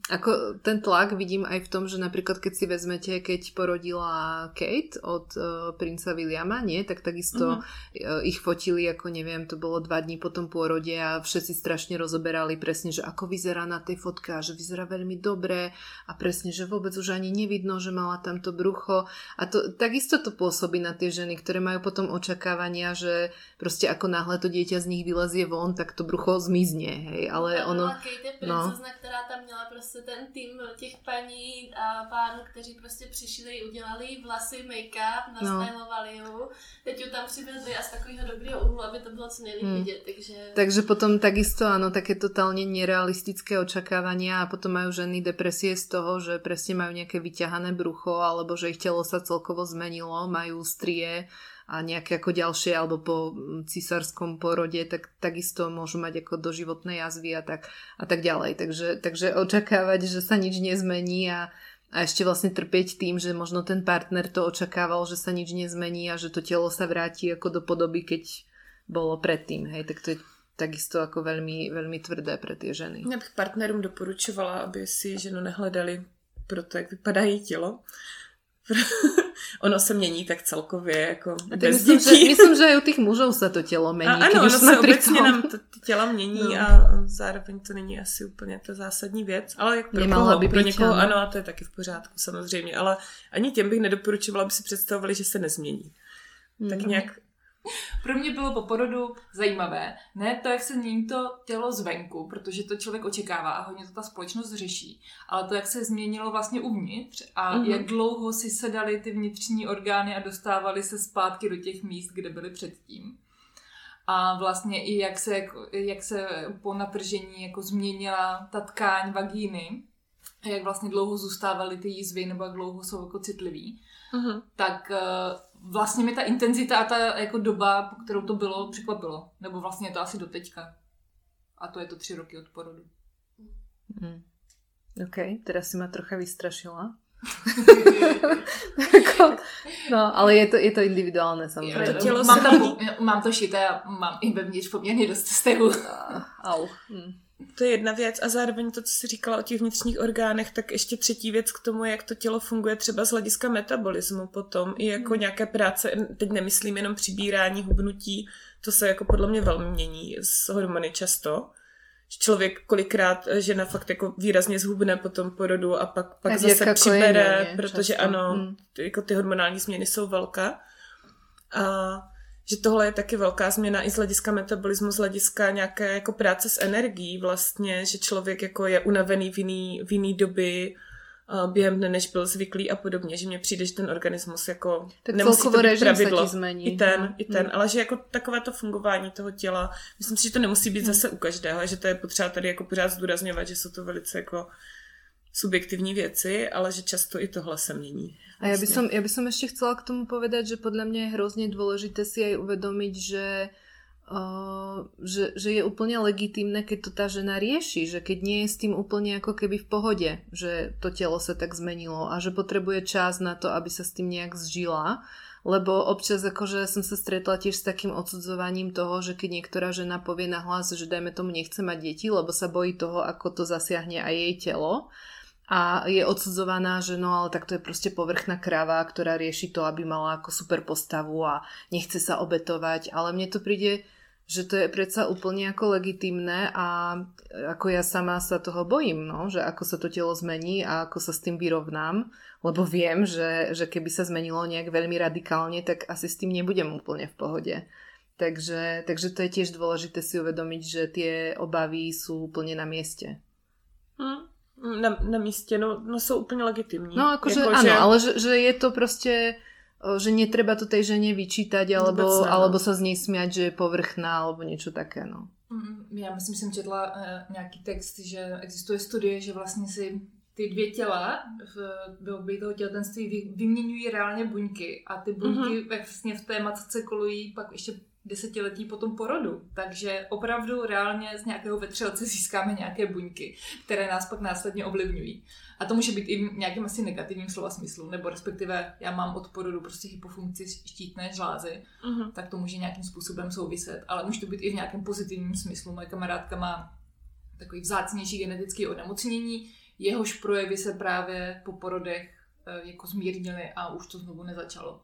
ako ten tlak vidím aj v tom, že napríklad keď si vezmete, keď porodila Kate od uh, princa Williama, nie, tak takisto uh-huh. ich fotili, ako neviem, to bolo dva dní po tom pôrode a všetci strašne rozoberali presne, že ako vyzerá na tej fotke, že vyzerá veľmi dobre a presne, že vôbec už ani nevidno, že mala tamto brucho a to, takisto to pôsobí na tie ženy, ktoré majú potom očakávania, že proste ako náhle to dieťa z nich vylezie von, tak to brucho zmizne. Hej, ale ono... Byla Kate princezna, no. Která tam měla prostě ten tým těch paní a pánů, kteří prostě přišli, udělali vlasy, make-up, nastylovali ju, teď ju tam přivezli a z takového dobrého úhlu, aby to bylo co nejlíp hmm. vidět, takže... Takže potom takisto, ano, také totálně nerealistické očakávania a potom majú ženy depresie z toho, že presne majú nejaké vyťahané brucho, alebo že ich telo sa celkovo zmenilo, majú strie a nejaké ako ďalšie, alebo po cisárskom porode, tak takisto môžu mať ako doživotné jazvy a tak, a tak ďalej. Takže, takže očakávať, že sa nič nezmení a, a ešte vlastne trpieť tým, že možno ten partner to očakával, že sa nič nezmení a že to telo sa vráti ako do podoby, keď bolo predtým. Hej, tak to je takisto ako veľmi, veľmi tvrdé pre tie ženy. Ja bych partnerům doporučovala, aby si ženu nehledali pro to, jak vypadá její tělo. Ono se mění tak celkově jako bez dětí. Myslím, myslím, že i u těch mužů se to tělo mění. A ano, ono se obecně nám to těla mění no. A zároveň to není asi úplně ta zásadní věc, ale jak pro, koho, by pro někoho ano a to je taky v pořádku samozřejmě, ale ani těm bych nedoporučovala, aby si představovali, že se nezmění. Hmm. Tak nějak... Pro mě bylo po porodu zajímavé, ne to, jak se mění to tělo zvenku, protože to člověk očekává a hodně to ta společnost řeší, ale to, jak se změnilo vlastně uvnitř a mm-hmm. jak dlouho si sedaly ty vnitřní orgány a dostávaly se zpátky do těch míst, kde byly předtím. A vlastně i jak se, jak se po natržení jako změnila ta tkáň vagíny, jak vlastně dlouho zůstávaly ty jízvy nebo jak dlouho jsou jako citlivý, mm-hmm. tak... Vlastně mi ta intenzita a ta jako doba, po kterou to bylo, překvapilo. Nebo vlastně to asi do teďka. A to je to tři roky od porodu. Mm. OK, teda si ma trocha vystrašila. No, ale je to, je to individuálne samozřejmě. To mám, tam, mám to šité a mám i vevnitř poměrně dost stehu. Au. Mm. To je jedna věc a zároveň to, co jsi říkala o těch vnitřních orgánech, tak ještě třetí věc k tomu, jak to tělo funguje třeba z hlediska metabolismu potom i jako nějaké práce, teď nemyslím jenom přibírání, hubnutí, to se jako podle mě velmi mění s hormony často. Člověk kolikrát, žena fakt jako výrazně zhubne po tom porodu a pak, pak zase přibere, protože často. Ano, jako ty hormonální změny jsou velké a... že tohle je taky velká změna i z hlediska metabolismu, z hlediska nějaké jako práce s energií vlastně, že člověk jako je unavený v jiný, v jiný doby během dne, než byl zvyklý a podobně, že mně přijde, že ten organismus jako tak nemusí to být pravidlo. Zmení, i ten, no. i ten, hmm. ale že jako takové to fungování toho těla, myslím si, že to nemusí být hmm. zase u každého, že to je potřeba tady jako pořád zdůrazňovat, že jsou to velice jako subjektivní věci, ale že často i tohle se mění. Vlastně. A já by som, já by som ještě chcela k tomu povedať, že podle mě je hrozně důležité si aj uvedomiť, že Uh, že, že je úplne legitímne, keď to tá žena rieši, že keď nie je s tým úplne ako keby v pohode, že to telo sa tak zmenilo a že potrebuje čas na to, aby sa s tým nejak zžila, lebo občas akože som sa stretla tiež s takým odsudzovaním toho, že keď niektorá žena povie nahlas, že dajme tomu nechce mať deti, lebo sa bojí toho, ako to zasiahne aj jej telo, a je odsudzovaná, že no ale tak to je proste povrchná kráva, ktorá rieši to, aby mala ako super postavu a nechce sa obetovať, ale mne to príde, že to je predsa úplne ako legitimné a ako ja sama sa toho bojím, no, že ako sa to telo zmení a ako sa s tým vyrovnám, lebo viem, že, že keby sa zmenilo nejak veľmi radikálne, tak asi s tým nebudem úplne v pohode. Takže, takže to je tiež dôležité si uvedomiť, že tie obavy sú úplne na mieste. Hm. Na, na místě, no, no jsou úplně legitimní. No akože jako, ano, že... ale že, že je to prostě, že netreba to tej žene vyčítať, alebo, alebo sa z nej smiať, že je povrchná, alebo niečo také, no. Já myslím, že jsem četla uh, nějaký text, že existuje studie, že vlastně si ty dvě těla v období toho těhotenství vy, vyměňují reálně buňky a ty buňky mm-hmm. vlastně v té matce kolují pak ještě desetiletí po tom porodu, takže opravdu reálně z nějakého vetřelce získáme nějaké buňky, které nás pak následně ovlivňují. A to může být i v nějakým asi negativním slova smyslu, nebo respektive já mám od porodu prostě hypofunkci štítné žlázy, uh-huh. tak to může nějakým způsobem souviset, ale může to být i v nějakém pozitivním smyslu. Moje kamarádka má takový vzácnější genetické onemocnění, jehož projevy se právě po porodech jako zmírnily a už to znovu nezačalo.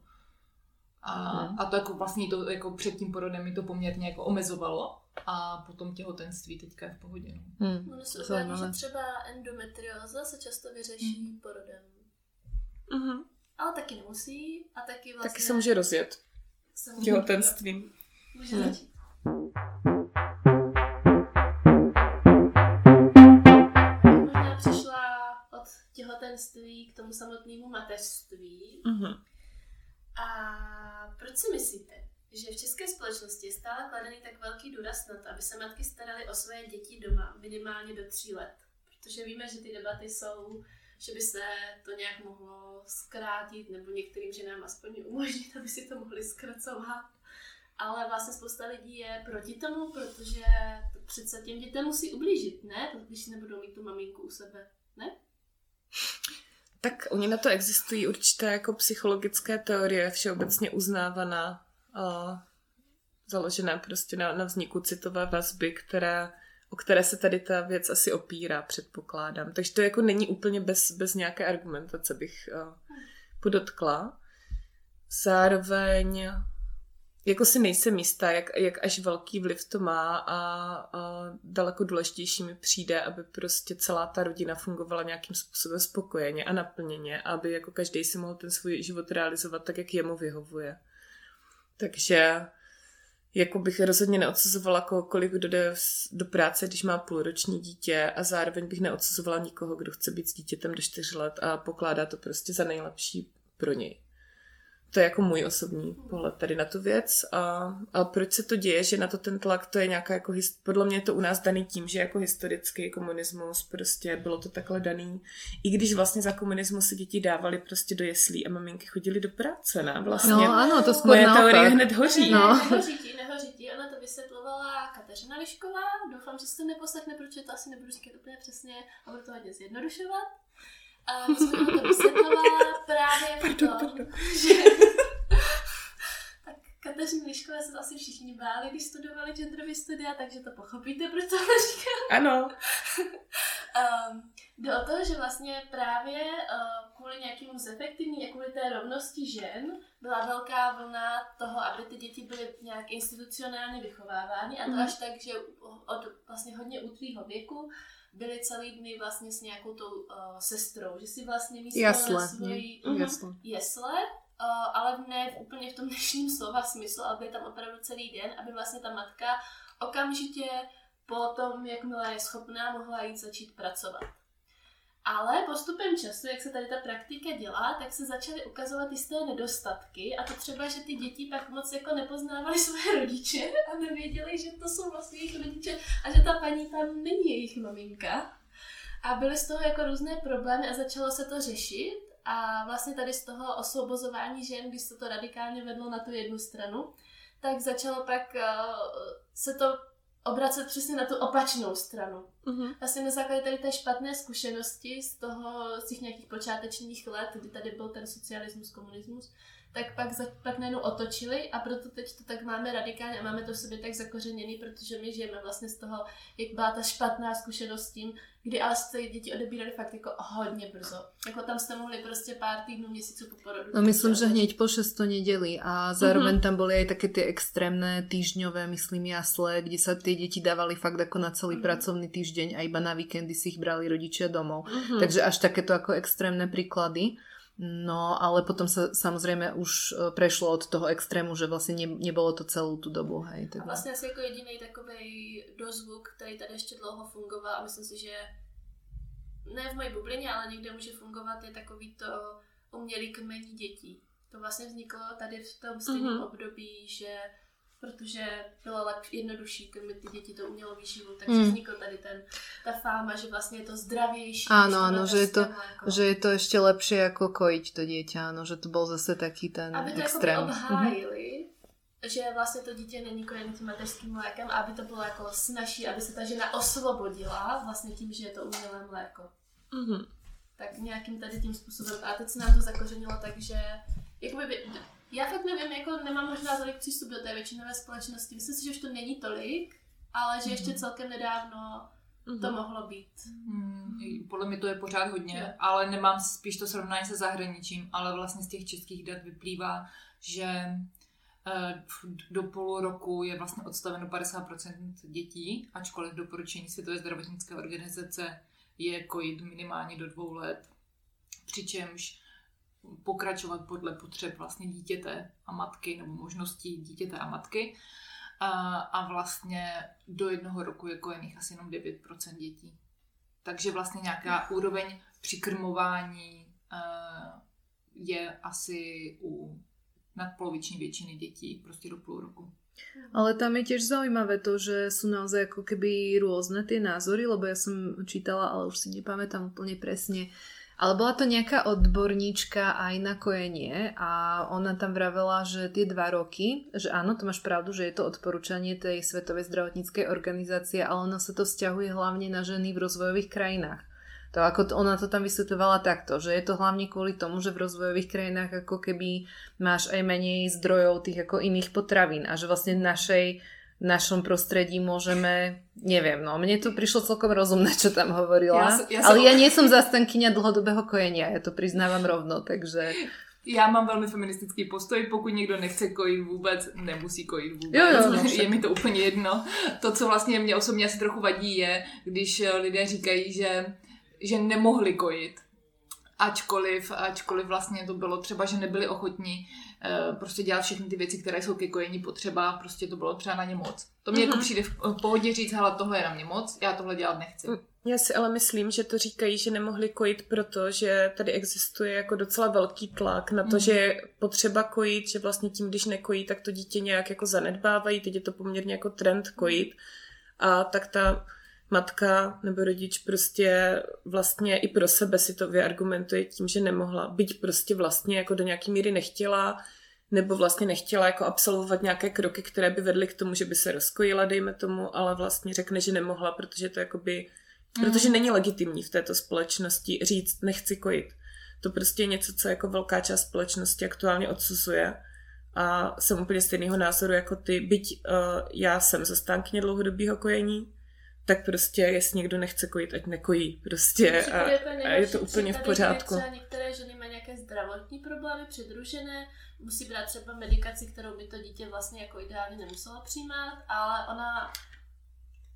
A, a to jako vlastně to jako před tím porodem mi to poměrně jako omezovalo a potom těhotenství teďka je v pohodě. No. Hmm. Ono se uvědomí, že třeba endometrióza se často vyřeší hmm. porodem. Uh-huh. Ale taky nemusí a taky vlastně... Taky se může rozjet těhotenstvím. Může hmm. začít. Možná přišla od těhotenství k tomu samotnému mateřství. Uh-huh. A proč si myslíte, že v české společnosti je stále kladený tak velký důraz na to, aby se matky staraly o svoje děti doma minimálně do tří let? Protože víme, že ty debaty jsou, že by se to nějak mohlo zkrátit, nebo některým ženám aspoň umožnit, aby si to mohli zkracovat. Ale vlastně spousta lidí je proti tomu, protože to přece těm dětem musí ublížit, ne? To když nebudou mít tu maminku u sebe, ne? Tak oni na to existují určité jako psychologické teorie, všeobecně uznávaná, a založená prostě na, na vzniku citové vazby, která, o které se tady ta věc asi opírá, předpokládám. Takže to jako není úplně bez, bez nějaké argumentace, bych a, podotkla. Zároveň jako si nejsem jistá, jak, jak až velký vliv to má a, a daleko důležitější mi přijde, aby prostě celá ta rodina fungovala nějakým způsobem spokojeně a naplněně, aby jako každý si mohl ten svůj život realizovat tak, jak jemu vyhovuje. Takže jako bych rozhodně neodsuzovala kohokoliv, kdo jde do práce, když má půlroční dítě a zároveň bych neodsuzovala nikoho, kdo chce být s dítětem do čtyř let a pokládá to prostě za nejlepší pro něj. To je jako můj osobní pohled tady na tu věc. A, a proč se to děje, že na to ten tlak, to je nějaká jako, podle mě je to u nás daný tím, že jako historický komunismus, prostě bylo to takhle daný. I když vlastně za komunismus se děti dávali prostě do jeslí a maminky chodily do práce, ne? Vlastně no, ano, to skoro moje naopak. Teorie hned hoří. No. Nehoří, nehoří ti, ona to vysvětlovala Katerina Lišková, doufám, že se neposlechne, protože to asi nebudu říkat úplně přesně a budu to hodně zjednodušovat. A my jsme to vysvětlovala právě v tom, že tak Kateřiny Liškové se asi všichni báli, když studovali genderové studia, takže to pochopíte, proč to říkám. Ano. um, jde o to, že vlastně právě uh, kvůli nějakému zefektivní a kvůli té rovnosti žen byla velká vlna toho, aby ty děti byly nějak institucionálně vychovávány a to mm-hmm. až tak, že od vlastně hodně útlýho věku byly celý dny vlastně s nějakou tou uh, sestrou, že si vlastně místila na svoji jesle Uh, ale ne v úplně v tom dnešním slova smyslu, aby je tam opravdu celý den, aby vlastně ta matka okamžitě po tom, jakmile je schopná, mohla jít začít pracovat. Ale postupem času, jak se tady ta praktika dělá, tak se začaly ukazovat jisté nedostatky, a to třeba, že ty děti pak moc jako nepoznávaly své rodiče a nevěděly, že to jsou vlastně jejich rodiče a že ta paní tam není jejich maminka. A byly z toho jako různé problémy a začalo se to řešit. A vlastně tady z toho osvobozování žen, když se to radikálně vedlo na tu jednu stranu, tak začalo pak se to obracet přesně na tu opačnou stranu. Mm-hmm. Vlastně na základě tady té špatné zkušenosti z toho, z těch nějakých počátečních let, kdy tady byl ten socialismus, komunismus, tak pak, pak najednou otočili a proto teď to tak máme radikálně a máme to v sobě tak zakořeněný, protože my žijeme vlastně z toho, jak byla ta špatná zkušenost s tím, kdy ale se děti odebírali fakt jako hodně brzo. Jako tam jste mohli prostě pár týdnů, měsíců po porodu. No myslím, že hneď po šest to neděli a zároveň mm-hmm. tam byly aj také ty extrémné týždňové, myslím jasle, kde sa ty děti dávali fakt jako na celý mm-hmm. pracovný týždeň a iba na víkendy si ich brali rodičia domov. Mm-hmm. Takže až takéto ako extrémne príklady. No, ale potom sa samozrejme už prešlo od toho extrému, že vlastne ne, nebolo to celú tú dobu. Hej, teda. A vlastne asi ako jediný takovej dozvuk, ktorý tady ešte dlouho fungoval, a myslím si, že ne v mojej bublině, ale niekde môže fungovať, je takový to umělý kmení detí. To vlastne vzniklo tady v tom stejném mm-hmm. období, že protože bylo lepší, jednodušší, když ty děti to umělo výživu, takže hmm. vznikl tady ten, ta fáma, že vlastně je to zdravější. Áno, áno, že je to, jako... že je to ještě lepší jako kojit to dítě, ano, že to byl zase taký ten aby to extrém. Aby obhájili, mm-hmm. že vlastně to dítě není kojené tím mateřským mlékem, aby to bylo jako snažší, aby se ta žena osvobodila vlastně tím, že je to umělé mléko. Mm-hmm. Tak nějakým tady tím způsobem. A teď se nám to zakořenilo, takže jakoby by... Já fakt nevím, jako nemám možná tolik přístup do té většinové společnosti. Myslím si, že už to není tolik, ale že ještě celkem nedávno mm-hmm. to mohlo být. Mm, podle mě to je pořád hodně, yeah. ale nemám spíš to srovnání se zahraničím, ale vlastně z těch českých dat vyplývá, že do půl roku je vlastně odstaveno padesát procent dětí, ačkoliv doporučení Světové zdravotnické organizace je kojit minimálně do dvou let, přičemž pokračovat podle potřeb vlastně dítěte a matky, nebo možností dítěte a matky. A, a vlastně do jednoho roku je kojených asi jenom devět procent dětí. Takže vlastně nějaká úroveň přikrmování je asi u nadpoloviční většiny dětí, prostě do půl roku. Ale tam je tiež zaujímavé to, že sú naozaj ako keby rôzne tie názory, lebo ja som čítala, ale už si nepamätám úplne presne, ale bola to nejaká odborníčka aj na kojenie a ona tam vravela, že tie dva roky, že áno, to máš pravdu, že je to odporúčanie tej Svetovej zdravotníckej organizácie, ale ono sa to vzťahuje hlavne na ženy v rozvojových krajinách. To ako to, ona to tam vysvetľovala takto, že je to hlavne kvôli tomu, že v rozvojových krajinách ako keby máš aj menej zdrojov tých ako iných potravín a že vlastne v našej v našom prostredí môžeme, neviem, no mne to prišlo celkom rozumné, čo tam hovorila, ja som, ja som... ale ja nie som zastankyňa dlhodobého kojenia, ja to priznávam rovno, takže... Já mám velmi feministický postoj, pokud někdo nechce kojit vůbec, nemusí kojit vůbec, jo, jo, no, je mi to úplně jedno. To, co vlastně mě osobně asi trochu vadí, je, když lidé říkají, že, že nemohli kojit, ačkoliv, ačkoliv vlastně to bylo třeba, že nebyli ochotní prostě dělat všechny ty věci, které jsou ke kojení potřeba, prostě to bylo třeba na ně moc. To mě jako přijde v pohodě říct, hele, tohle je na mě moc, já tohle dělat nechci. Já si ale myslím, že to říkají, že nemohli kojit, protože tady existuje jako docela velký tlak na to, mm. že je potřeba kojit, že vlastně tím, když nekojí, tak to dítě nějak jako zanedbávají, teď je to poměrně jako trend kojit a tak ta matka nebo rodič prostě vlastně i pro sebe si to vyargumentuje tím, že nemohla, byť prostě vlastně jako do nějaký míry nechtěla, nebo vlastně nechtěla jako absolvovat nějaké kroky, které by vedly k tomu, že by se rozkojila, dejme tomu, ale vlastně řekne, že nemohla, protože to jakoby, mm. protože není legitimní v této společnosti říct nechci kojit. To prostě je něco, co jako velká část společnosti aktuálně odsuzuje. A jsem úplně stejného názoru jako ty, byť uh, já jsem zastánkyně dlouhodobého kojení, tak prostě, jestli někdo nechce kojit, ať nekojí, prostě a, a je to úplně v pořádku. Třeba některé ženy mají nějaké zdravotní problémy předružené, musí brát třeba medikaci, kterou by to dítě vlastně jako ideálně nemuselo přijímat, ale ona,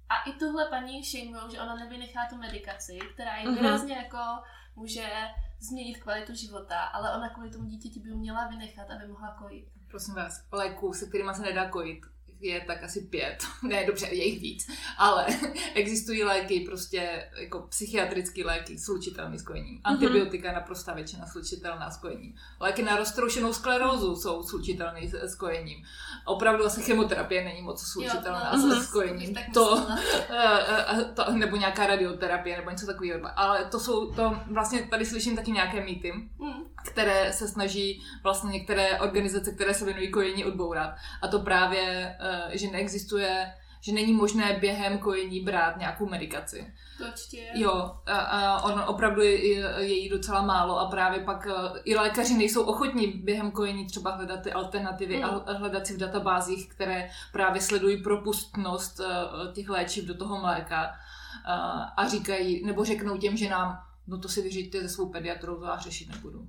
a i tuhle paní šejmujou, že ona nevynechá tu medikaci, která je výrazně uh-huh. jako může změnit kvalitu života, ale ona kvůli tomu dítěti by měla vynechat, aby mohla kojit. Prosím vás, léků, se kterýma se nedá kojit, je tak asi pět. Ne, dobře, je jich víc. Ale existují léky, prostě jako psychiatrické léky slučitelné s kojením. Antibiotika je naprostá většina slučitelná s kojením. Léky na roztroušenou sklerózu jsou slučitelné s kojením. Opravdu asi chemoterapie není moc slučitelná jo, no, s kojením. To, to, nebo nějaká radioterapie, nebo něco takového. Ale to jsou, to vlastně tady slyším taky nějaké mýty, které se snaží vlastně některé organizace, které se věnují kojení, odbourat. A to právě že neexistuje, že není možné během kojení brát nějakou medikaci. Točtě. Jo, a, a on opravdu je, je jí docela málo a právě pak i lékaři nejsou ochotní během kojení třeba hledat ty alternativy mm. a hledat si v databázích, které právě sledují propustnost těch léčiv do toho mléka a, a říkají, nebo řeknou těm ženám, no to si vyřiďte ze svou pediatrou, to já řešit nebudu.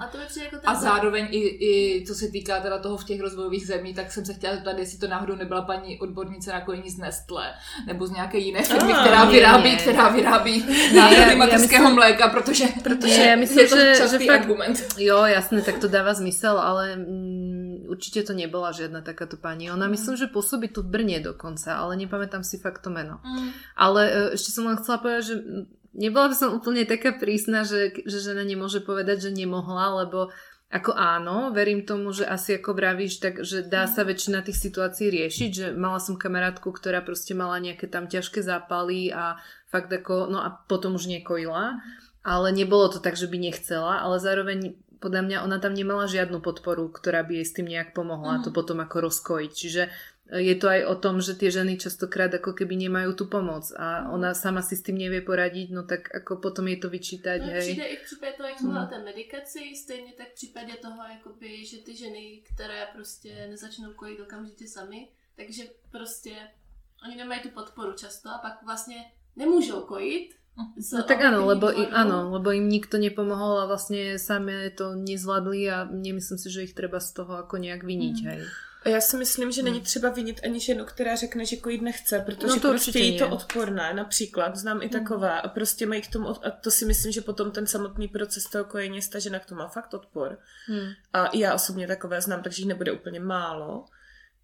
A, to jako a zároveň i, i co se týká teda toho v těch rozvojových zemí, tak jsem se chtěla zeptat, jestli to náhodou nebyla paní odbornice na kojení z Nestlé, nebo z nějaké jiné firmy, oh, která, vyrábí, která vyrábí náhrady materského mléka, protože, protože je, myslím, je to že, častý že fakt, argument. Jo, jasné, tak to dává zmysel, ale mm, určitě to nebyla žádná takáto paní. Ona mm. myslím, že působí tu v Brně dokonce, ale nepamätám si fakt to jméno. Mm. Ale ještě jsem vám chcela povedať, že nebola by som úplne taká prísna, že, že žena nemôže povedať, že nemohla, lebo ako áno, verím tomu, že asi ako vravíš, tak že dá sa väčšina tých situácií riešiť, že mala som kamarátku, ktorá proste mala nejaké tam ťažké zápaly a fakt ako, no a potom už nekojila, ale nebolo to tak, že by nechcela, ale zároveň podľa mňa ona tam nemala žiadnu podporu, ktorá by jej s tým nejak pomohla mm. to potom ako rozkojiť, čiže je to aj o tom, že tie ženy častokrát ako keby nemajú tú pomoc a ona sama si s tým nevie poradiť, no tak ako potom je to vyčítať. No, přijde i v případě toho, jak mluvila té medikaci, stejně tak v případě toho, jakoby, že ty ženy, které prostě nezačnou kojit okamžitě sami, takže prostě oni nemají tu podporu často a pak vlastně nemůžou kojit. No tak áno lebo, im, áno, lebo im nikto nepomohol a vlastne sami to nezvládli a nemyslím si, že ich treba z toho ako nejak viniť. Mm. Hej. A já si myslím, že není třeba vinit ani ženu, která řekne, že kojit nechce, protože no to prostě jí to odporné, například, znám i takové, a prostě mají k tomu, od... a to si myslím, že potom ten samotný proces toho kojení, ta žena k tomu má fakt odpor. Hmm. A já osobně takové znám, takže jich nebude úplně málo,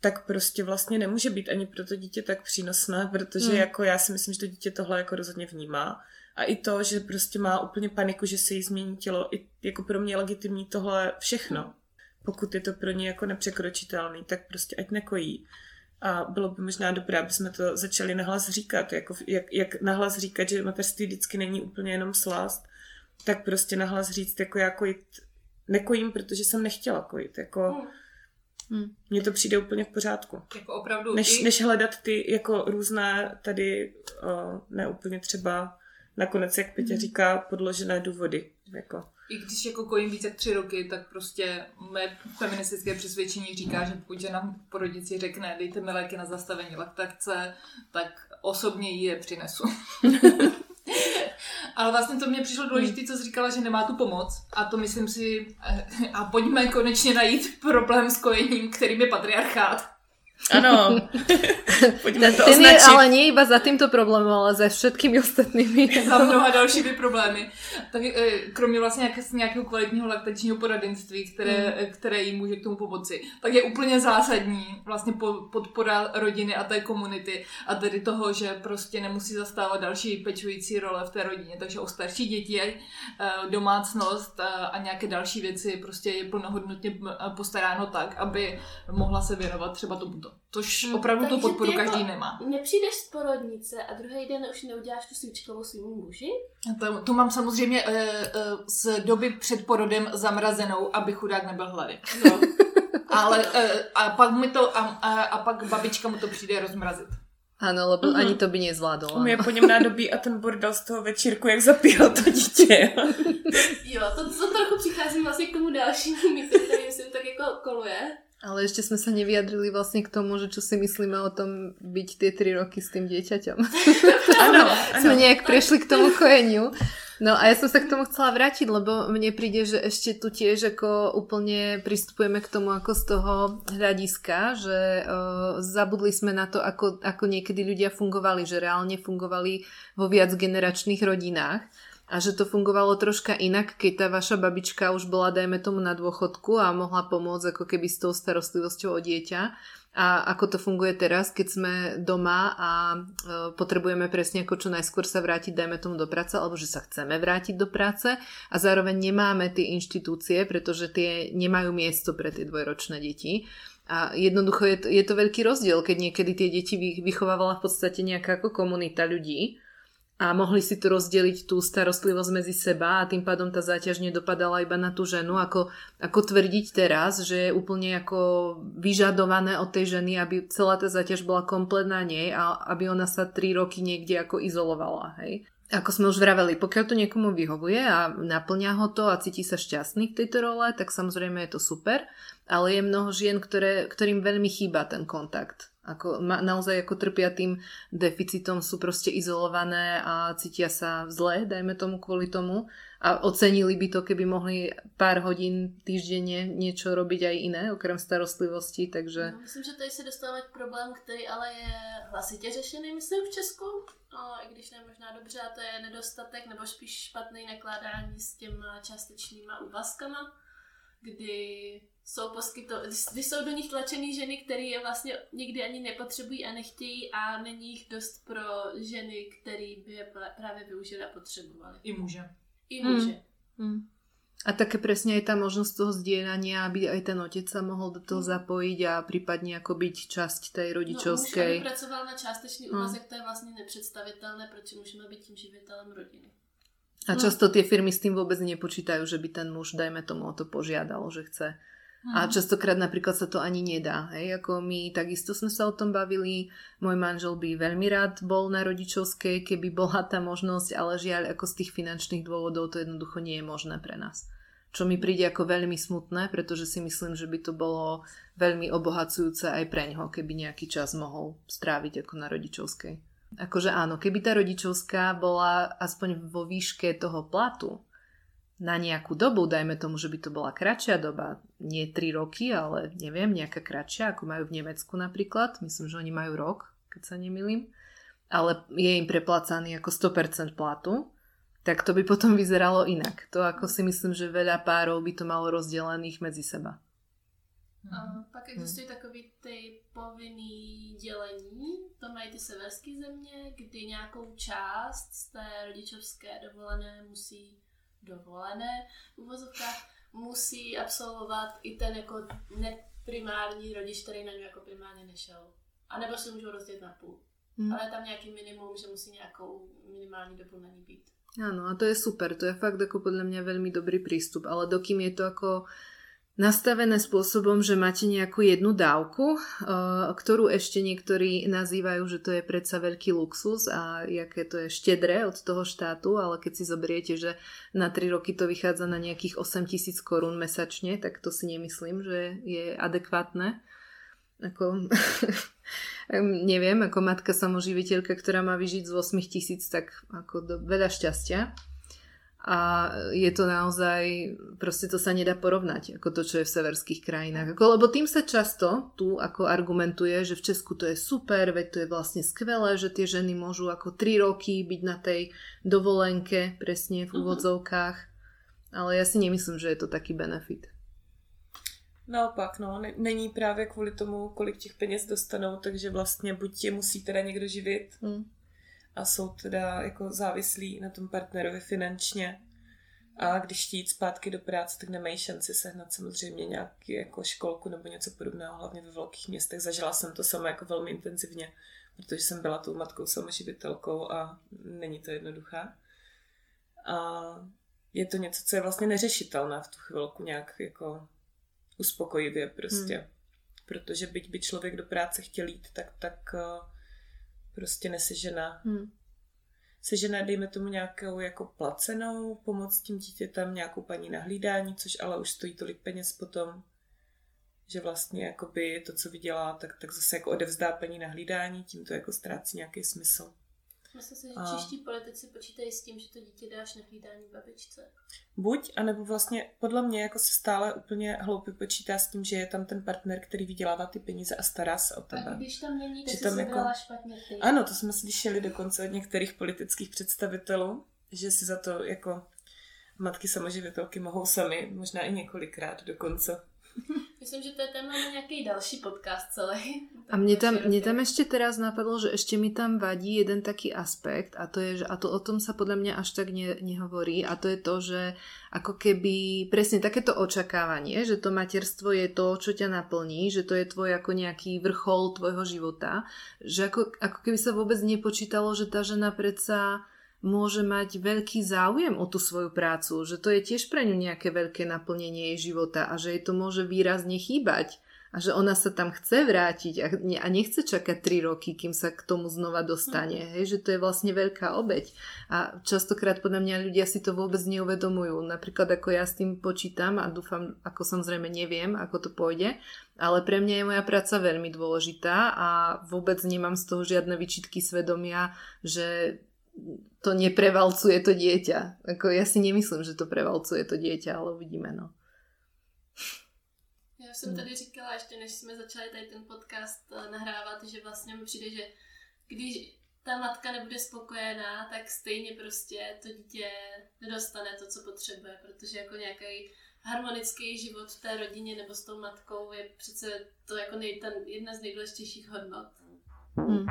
tak prostě vlastně nemůže být ani pro to dítě tak přínosné, protože hmm. jako já si myslím, že to dítě tohle jako rozhodně vnímá. A i to, že prostě má úplně paniku, že se jí změní tělo, i jako pro mě legitimní tohle všechno. Pokud je to pro ně jako nepřekročitelný, tak prostě ať nekojí. A bylo by možná dobré, aby jsme to začali nahlas říkat. Jako, jak, jak nahlas říkat, že mateřství vždycky není úplně jenom slást, tak prostě nahlas říct, jako já kojit, nekojím, protože jsem nechtěla kojit. Jako, hmm. mně to přijde úplně v pořádku. Jako opravdu než, i... než hledat ty jako různé tady, o, ne úplně třeba nakonec, jak Petě hmm. říká, podložené důvody. Jako. I když jako kojím více jak tři roky, tak prostě mé feministické přesvědčení říká, že pokud žena po rodici řekne, dejte mi léky na zastavení laktace, tak osobně ji je přinesu. Ale vlastně to mě přišlo důležité, co jsi říkala, že nemá tu pomoc a to myslím si, a pojďme konečně najít problém s kojením, kterým je patriarchát. Ano, pojďme to označit. Ten je ale nie iba za týmto problémem, ale za všetkými ostatnými. Za mnoha dalšími problémy. Tak, kromě vlastně nějakého kvalitního laktačního poradenství, které, mm. které jim může k tomu pomoci. Tak je úplně zásadní vlastně podpora rodiny a té komunity a tedy toho, že prostě nemusí zastávat další pečující role v té rodině. Takže o starší děti, domácnost a nějaké další věci prostě je plnohodnotně postaráno tak, aby mohla se věnovat třeba tomu. Tož opravdu to podporu jako každý nemá. Nepřijdeš z porodnice a druhý den už neuděláš tu svíčkovou svýmu muži? To, to mám samozřejmě e, e, z doby před porodem zamrazenou, aby chudák nebyl hlady. No. Ale e, a pak mi to a, a, a pak babička mu to přijde rozmrazit. Ano, lebo uh-huh. ani to by nezvládlo. Mě po něm nádobí a ten bordel z toho večírku, jak zapíhal to dítě. Jo, to, to trochu přichází vlastně k tomu dalšímu mytu, který myslím tak jako koluje. Ale ešte sme sa nevyjadrili vlastne k tomu, že čo si myslíme o tom byť tie tri roky s tým dieťaťom. Áno, sme nejak prešli k tomu kojeniu. No a ja som sa k tomu chcela vrátiť, lebo mne príde, že ešte tu tiež ako úplne pristupujeme k tomu ako z toho hľadiska, že uh, zabudli sme na to, ako, ako niekedy ľudia fungovali, že reálne fungovali vo viacgeneračných rodinách. a že to fungovalo troška inak, keď tá vaša babička už bola, dajme tomu, na dôchodku a mohla pomôcť ako keby s tou starostlivosťou o dieťa. A ako to funguje teraz, keď sme doma a potrebujeme presne ako čo najskôr sa vrátiť, dajme tomu, do práce, alebo že sa chceme vrátiť do práce a zároveň nemáme tie inštitúcie, pretože tie nemajú miesto pre tie dvojročné deti. A jednoducho je to, je to veľký rozdiel, keď niekedy tie deti vychovávala v podstate nejaká ako komunita ľudí a mohli si tu rozdeliť tú starostlivosť medzi seba a tým pádom tá záťaž nedopadala iba na tú ženu, ako, ako tvrdiť teraz, že je úplne ako vyžadované od tej ženy, aby celá tá záťaž bola kompletná nej a aby ona sa tri roky niekde ako izolovala, hej. Ako sme už vraveli, pokiaľ to niekomu vyhovuje a naplňa ho to a cíti sa šťastný v tejto role, tak samozrejme je to super, ale je mnoho žien, ktoré, ktorým veľmi chýba ten kontakt. Ako, naozaj ako trpia tým deficitom, sú proste izolované a cítia sa zle, dajme tomu, kvôli tomu, a ocenili by to, keby mohli pár hodín týždenne niečo robiť aj iné, okrem starostlivosti, takže... No, myslím, že tady se dostáváme k problému, který ale je hlasitě řešený, myslím, v Česku, o, i když ne možná dobře, a to je nedostatek nebo spíš špatné nakládání s těma částečnýma úvazkama, kdy... Jsou poskyto, když jsou do nich tlačený ženy, které je vlastně nikdy ani nepotřebují a nechtějí a není jich dost pro ženy, které by je právě využili a potřebovali. I muže. I muže. Mm. Mm. A také presne je tá možnosť toho zdieľania, aby aj ten otec sa mohol do toho zapojiť a prípadne ako byť časť tej rodičovskej. No, muž, aby pracoval na částečný úvazek, mm. to je vlastne nepredstaviteľné, pretože môžeme byť tým živiteľom rodiny. A často tie firmy s tým vôbec nepočítajú, že by ten muž, dajme tomu, o to požiadal, že chce. A častokrát napríklad sa to ani nedá. Hej? Ako my takisto sme sa o tom bavili. Môj manžel by veľmi rád bol na rodičovskej, keby bola tá možnosť, ale žiaľ, ako z tých finančných dôvodov to jednoducho nie je možné pre nás. Čo mi príde ako veľmi smutné, pretože si myslím, že by to bolo veľmi obohacujúce aj pre ňoho, keby nejaký čas mohol stráviť ako na rodičovskej. Akože áno, keby tá rodičovská bola aspoň vo výške toho platu, na nejakú dobu, dajme tomu, že by to bola kratšia doba, nie tri roky, ale neviem, nejaká kratšia, ako majú v Nemecku napríklad, myslím, že oni majú rok, keď sa nemýlim, ale je im preplácaný ako sto percent platu, tak to by potom vyzeralo inak. To ako si myslím, že veľa párov by to malo rozdelených medzi seba. A pak existují hmm. takový ty povinný dělení, to mají ty severské země, kdy nějakou část z té rodičovské dovolené musí dovolené v uvozovkách musí absolvovat i ten jako neprimární rodič, který na něj jako primárně nešel. A nebo si můžou rozdělit na půl. Hmm. Ale tam nějaký minimum, že musí nějakou minimální dobu na ní být. Ano, a to je super. To je fakt jako podle mě velmi dobrý přístup. Ale dokým je to jako nastavené spôsobom, že máte nejakú jednu dávku, ktorú ešte niektorí nazývajú, že to je predsa veľký luxus a jaké to je štedré od toho štátu, ale keď si zoberiete, že na tri roky to vychádza na nejakých osem tisíc korún mesačne, tak to si nemyslím, že je adekvátne. Ako, neviem, ako matka samoživiteľka, ktorá má vyžiť z osem tisíc, tak ako do, veľa šťastia. A je to naozaj, proste to sa nedá porovnať, ako to, čo je v severských krajinách. Ako, lebo tým sa často tu ako argumentuje, že v Česku to je super, veď to je vlastne skvelé, že tie ženy môžu ako tri roky byť na tej dovolenke, presne v úvodzovkách. Ale ja si nemyslím, že je to taký benefit. Naopak, no, není právě kvůli tomu, kolik těch peněz dostanou, takže vlastně buď je musí teda někdo živit, mm. a jsou teda jako závislí na tom partnerovi finančně. A když chtějí jít zpátky do práce, tak nemají šanci sehnat samozřejmě nějaký jako školku nebo něco podobného, hlavně ve velkých městech. Zažila jsem to sama jako velmi intenzivně, protože jsem byla tou matkou samoživitelkou a není to jednoduché. A je to něco, co je vlastně neřešitelné v tu chvilku nějak jako uspokojivě prostě. Hmm. Protože byť by člověk do práce chtěl jít, tak... tak prostě nesežená. Hmm. Sežená, dejme tomu, nějakou jako placenou pomoc tím dítětem, nějakou paní na hlídání, což ale už stojí tolik peněz potom, že vlastně jakoby to, co vydělá, tak, tak zase jako odevzdá paní na hlídání, tím to jako ztrácí nějaký smysl. Myslím si, že a... čeští politici počítají s tím, že to dítě dáš na hlídání babičce. Buď, anebo vlastně podle mě jako se stále úplně hloupě počítá s tím, že je tam ten partner, který vydělává ty peníze a stará se o tebe. A když tam není, tak se jako... špatně ty. Ano, to jsme slyšeli dokonce od některých politických představitelů, že si za to jako matky samoživitelky mohou sami, možná i několikrát dokonce. Myslím, že to je téma na nějaký další podcast celý. A mě tam, mě tam ještě teraz napadlo, že ještě mi tam vadí jeden taký aspekt a to je, že, a to o tom sa podľa mňa až tak ne, nehovorí a to je to, že ako keby presne takéto očakávanie, že to materstvo je to, čo ťa naplní, že to je tvoj ako nejaký vrchol tvojho života, že ako, ako keby sa vôbec nepočítalo, že tá žena predsa môže mať veľký záujem o tú svoju prácu, že to je tiež pre ňu nejaké veľké naplnenie jej života a že jej to môže výrazne chýbať a že ona sa tam chce vrátiť a nechce čakať tri roky, kým sa k tomu znova dostane, mm. hej, že to je vlastne veľká obeť a častokrát podľa mňa ľudia si to vôbec neuvedomujú, napríklad ako ja s tým počítam a dúfam, ako samozrejme neviem, ako to pôjde, ale pre mňa je moja práca veľmi dôležitá a vôbec nemám z toho žiadne výčitky svedomia, že to neprevalcuje to dieťa. Ako ja si nemyslím, že to prevalcuje to dieťa, ale uvidíme, no. Já jsem tady říkala ještě, než jsme začali tady ten podcast nahrávat, že vlastně mi přijde, že když ta matka nebude spokojená, tak stejně prostě to dítě nedostane to, co potřebuje, protože jako nějaký harmonický život v té rodině nebo s tou matkou je přece to jako nej, ten, jedna z nejdůležitějších hodnot. Hmm.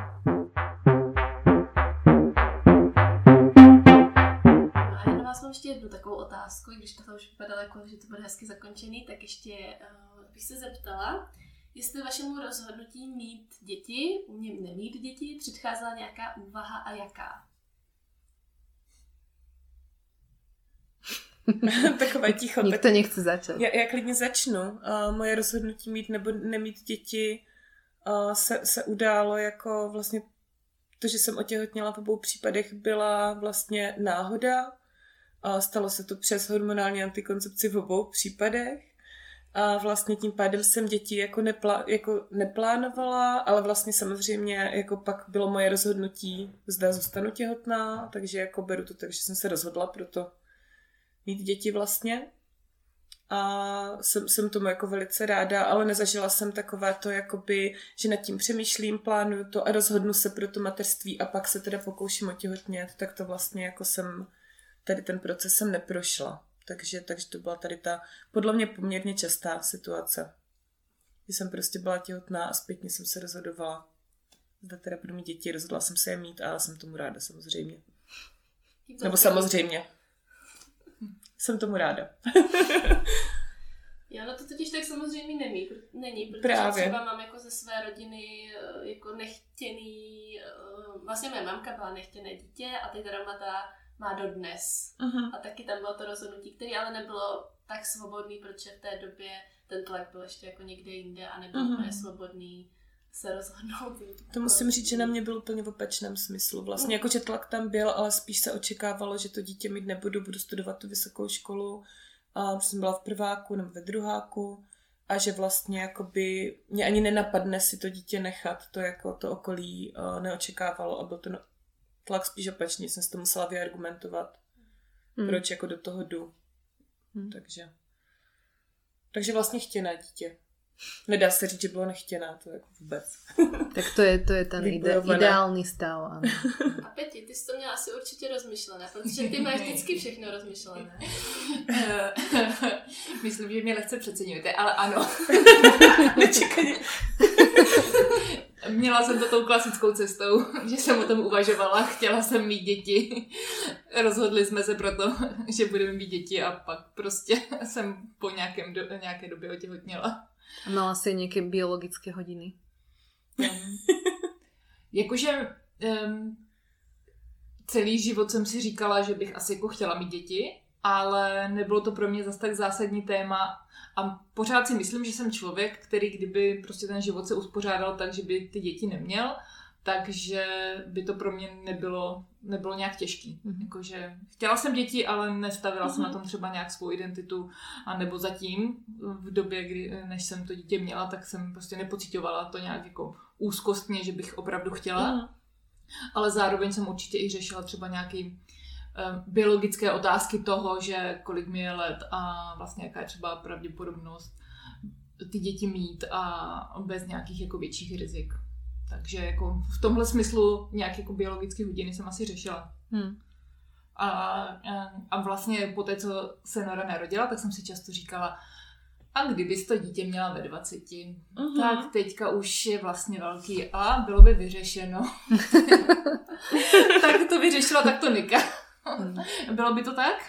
Mám ještě jednu takovou otázku, když to už vypadalo jako, že to bude hezky zakončený, tak ještě uh, bych se zeptala, jestli vašemu rozhodnutí mít děti, uměm nemít děti, předcházela nějaká úvaha a jaká? Takové ticho. Nikdo tak... nechce začít. Já, já klidně začnu. Uh, moje rozhodnutí mít nebo nemít děti uh, se, se událo jako vlastně to, že jsem otěhotněla v obou případech, byla vlastně náhoda. A stalo se to přes hormonální antikoncepci v obou případech a vlastně tím pádem jsem děti jako, neplá, jako neplánovala, ale vlastně samozřejmě jako pak bylo moje rozhodnutí, zda zůstanu těhotná, takže jako beru to tak, že jsem se rozhodla pro to mít děti vlastně a jsem, jsem tomu jako velice ráda, ale nezažila jsem takové to jakoby, že nad tím přemýšlím, plánuju to a rozhodnu se pro to mateřství a pak se teda pokouším otěhotnět, tak to vlastně jako jsem... Tady ten proces jsem neprošla, takže, takže to byla tady ta podle mě poměrně častá situace, kdy jsem prostě byla těhotná a zpětně jsem se rozhodovala, zda teda budu mít děti, rozhodla jsem se je mít a jsem tomu ráda samozřejmě. Nebo samozřejmě. Jsem tomu ráda. Já no to totiž tak samozřejmě nemí, není, protože Právě. třeba mám jako ze své rodiny jako nechtěný, vlastně moje mamka byla nechtěné dítě a teď teda má ta má dodnes. Uh-huh. A taky tam bylo to rozhodnutí, které ale nebylo tak svobodný, protože v té době ten tlak byl ještě jako někde jinde a nebylo úplně uh-huh. svobodný se rozhodnout. To musím říct, že na mě bylo úplně v opačném smyslu. Vlastně jako, že tlak tam byl, ale spíš se očekávalo, že to dítě mít nebudu, budu studovat tu vysokou školu. A jsem byla v prváku nebo ve druháku a že vlastně jakoby mě ani nenapadne si to dítě nechat. To jako to okolí neočekávalo a byl to tlak spíš opačně, jsem si to musela vyargumentovat, hmm. proč jako do toho jdu. Hmm. Takže, takže vlastně chtěná dítě. Nedá se říct, že bylo nechtěná, to jako vůbec. Tak to je, to je ten ide, ideální stav. Ano. A Peti, ty jsi to měla asi určitě rozmyšlené, protože ty máš vždycky všechno rozmyšlené. Myslím, že mě lehce přeceňujete, ale ano. Nečekaně. Měla jsem to tou klasickou cestou, že jsem o tom uvažovala, chtěla jsem mít děti, rozhodli jsme se proto, že budeme mít děti a pak prostě jsem po nějakém do, nějaké době otěhotněla. A měla jsi nějaké biologické hodiny? Um, jakože um, celý život jsem si říkala, že bych asi jako chtěla mít děti, ale nebylo to pro mě zase tak zásadní téma. A pořád si myslím, že jsem člověk, který kdyby prostě ten život se uspořádal tak, že by ty děti neměl, takže by to pro mě nebylo, nebylo nějak těžký. Mm-hmm. Jakože chtěla jsem děti, ale nestavila mm-hmm. jsem na tom třeba nějak svou identitu. A nebo zatím, v době, kdy, než jsem to dítě měla, tak jsem prostě nepocitovala to nějak jako úzkostně, že bych opravdu chtěla. Mm-hmm. Ale zároveň jsem určitě i řešila třeba nějaký biologické otázky toho, že kolik mi je let a vlastně jaká je třeba pravděpodobnost ty děti mít a bez nějakých jako větších rizik. Takže jako v tomhle smyslu nějaké jako biologické hodiny jsem asi řešila. Hmm. A, a vlastně po té, co se Nora narodila, tak jsem si často říkala, a kdybys to dítě měla ve dvaceti, uh-huh. tak teďka už je vlastně velký a bylo by vyřešeno. Tak to vyřešila, tak to Nika. Bylo by to tak?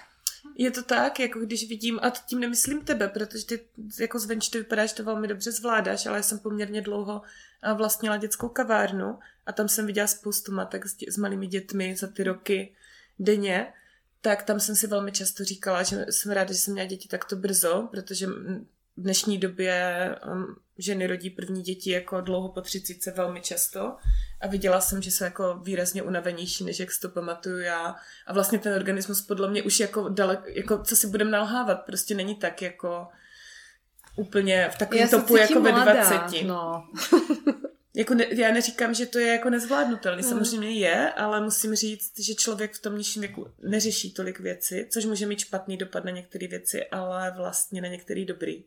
Je to tak, jako když vidím, a tím nemyslím tebe, protože ty jako zvenčí to vypadá, že to velmi dobře zvládáš, ale já jsem poměrně dlouho vlastnila dětskou kavárnu a tam jsem viděla spoustu matek s, dě- s malými dětmi za ty roky denně, tak tam jsem si velmi často říkala, že jsem ráda, že jsem měla děti takto brzo, protože v dnešní době ženy rodí první děti jako dlouho po třicítce velmi často a viděla jsem, že jsou jako výrazně unavenější, než jak si to pamatuju já. A vlastně ten organismus podle mě už jako daleko, jako co si budeme nalhávat, prostě není tak jako úplně v takovém topu jako mladá, ve dvaceti. No. Jako ne, já neříkám, že to je jako nezvládnutelný, mm. samozřejmě je, ale musím říct, že člověk v tom nižším věku neřeší tolik věci, což může mít špatný dopad na některé věci, ale vlastně na některé dobrý.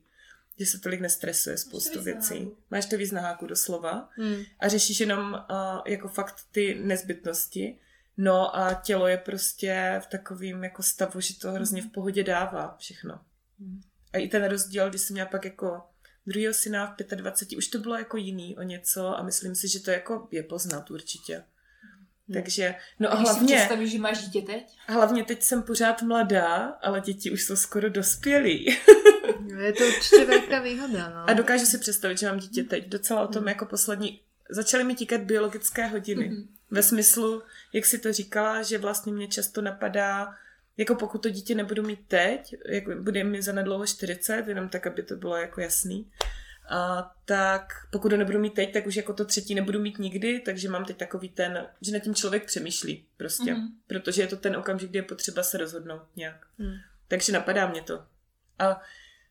Že se tolik nestresuje spoustu věcí. Máš to víc na háku doslova mm. a řešíš jenom uh, jako fakt ty nezbytnosti. No a tělo je prostě v takovém jako stavu, že to hrozně v pohodě dává všechno. Mm. A i ten rozdíl, když jsem měla pak jako druhýho syna v dvacet pět, už to bylo jako jiný o něco a myslím si, že to jako je poznat určitě. Hmm. Takže, no a hlavně... Když si představíš, že máš dítě teď? Hlavně teď jsem pořád mladá, ale děti už jsou skoro dospělí. Je to určitě velká výhoda, no. A dokážu si představit, že mám dítě teď. Docela o tom hmm. jako poslední... Začaly mi tíkat biologické hodiny. Hmm. Ve smyslu, jak si to říkala, že vlastně mě často napadá... Jako pokud to dítě nebudu mít teď, jako bude mi zanedlouho čtyřicet, jenom tak, aby to bylo jako jasný, a tak pokud ho nebudu mít teď, tak už jako to třetí nebudu mít nikdy, takže mám teď takový ten, že nad tím člověk přemýšlí prostě, mm-hmm. protože je to ten okamžik, kdy je potřeba se rozhodnout nějak. Mm. Takže napadá mě to. A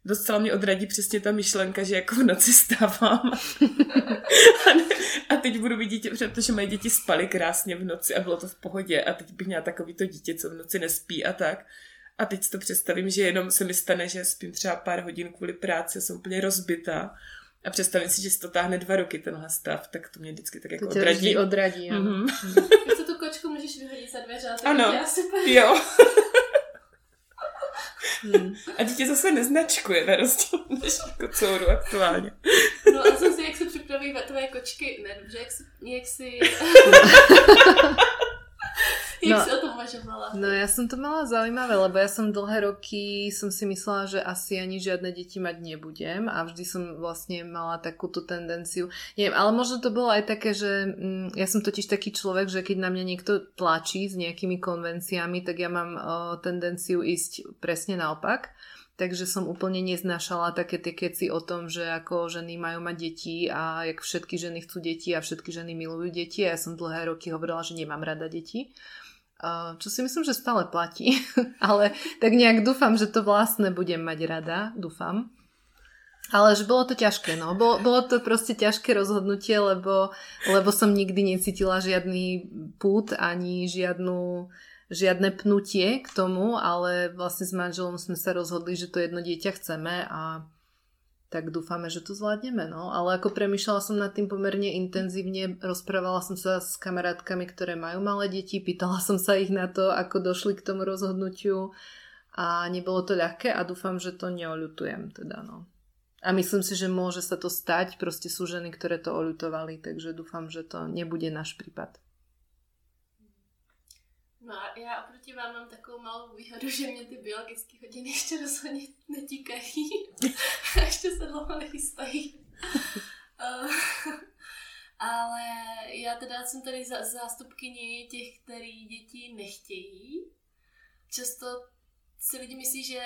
docela mě odradí přesně ta myšlenka, že jako v noci stávám a, ne, a teď budu mít dítě, protože moje děti spaly krásně v noci a bylo to v pohodě a teď bych měla takový to dítě, co v noci nespí a tak. A teď si to představím, že jenom se mi stane, že spím třeba pár hodin kvůli práci, jsem úplně rozbitá a představím si, že se to táhne dva roky tenhle stav, tak to mě vždycky tak jako to odradí. To vždy odradí, mm-hmm. Když se tu kočku můžeš vyhodit za dveře a to je super. Jo. Hmm. A dítě zase neznačkuje na rozdíl než kocouru aktuálně. No a zase, jak se připraví tvoje kočky, ne dobře, jak si, jak si, jak no, si o tom uvažovala? No ja som to mala zaujímavé, lebo ja som dlhé roky som si myslela, že asi ani žiadne deti mať nebudem a vždy som vlastne mala takúto tendenciu. Neviem, ale možno to bolo aj také, že hm, ja som totiž taký človek, že keď na mňa niekto tlačí s nejakými konvenciami, tak ja mám uh, tendenciu ísť presne naopak. Takže som úplne neznášala také tie keci o tom, že ako ženy majú mať deti a jak všetky ženy chcú deti a všetky ženy milujú deti. A ja som dlhé roky hovorila, že nemám rada deti. Čo si myslím, že stále platí. Ale tak nejak dúfam, že to vlastne budem mať rada. Dúfam. Ale že bolo to ťažké. No. Bolo, bolo to proste ťažké rozhodnutie, lebo, lebo som nikdy necítila žiadny pút ani žiadnu... žiadne pnutie k tomu, ale vlastne s manželom sme sa rozhodli, že to jedno dieťa chceme a tak dúfame, že to zvládneme. No. Ale ako premýšľala som nad tým pomerne intenzívne, rozprávala som sa s kamarátkami, ktoré majú malé deti, pýtala som sa ich na to, ako došli k tomu rozhodnutiu a nebolo to ľahké a dúfam, že to neoľutujem. Teda, no. A myslím si, že môže sa to stať, proste sú ženy, ktoré to oľutovali, takže dúfam, že to nebude náš prípad. No a já oproti vám mám takovou malou výhodu, že mě ty biologické hodiny ještě rozhodně netíkají. A ještě se dlouho nechystají. Ale já teda jsem tady zástupkyní těch, který děti nechtějí. Často si lidi myslí, že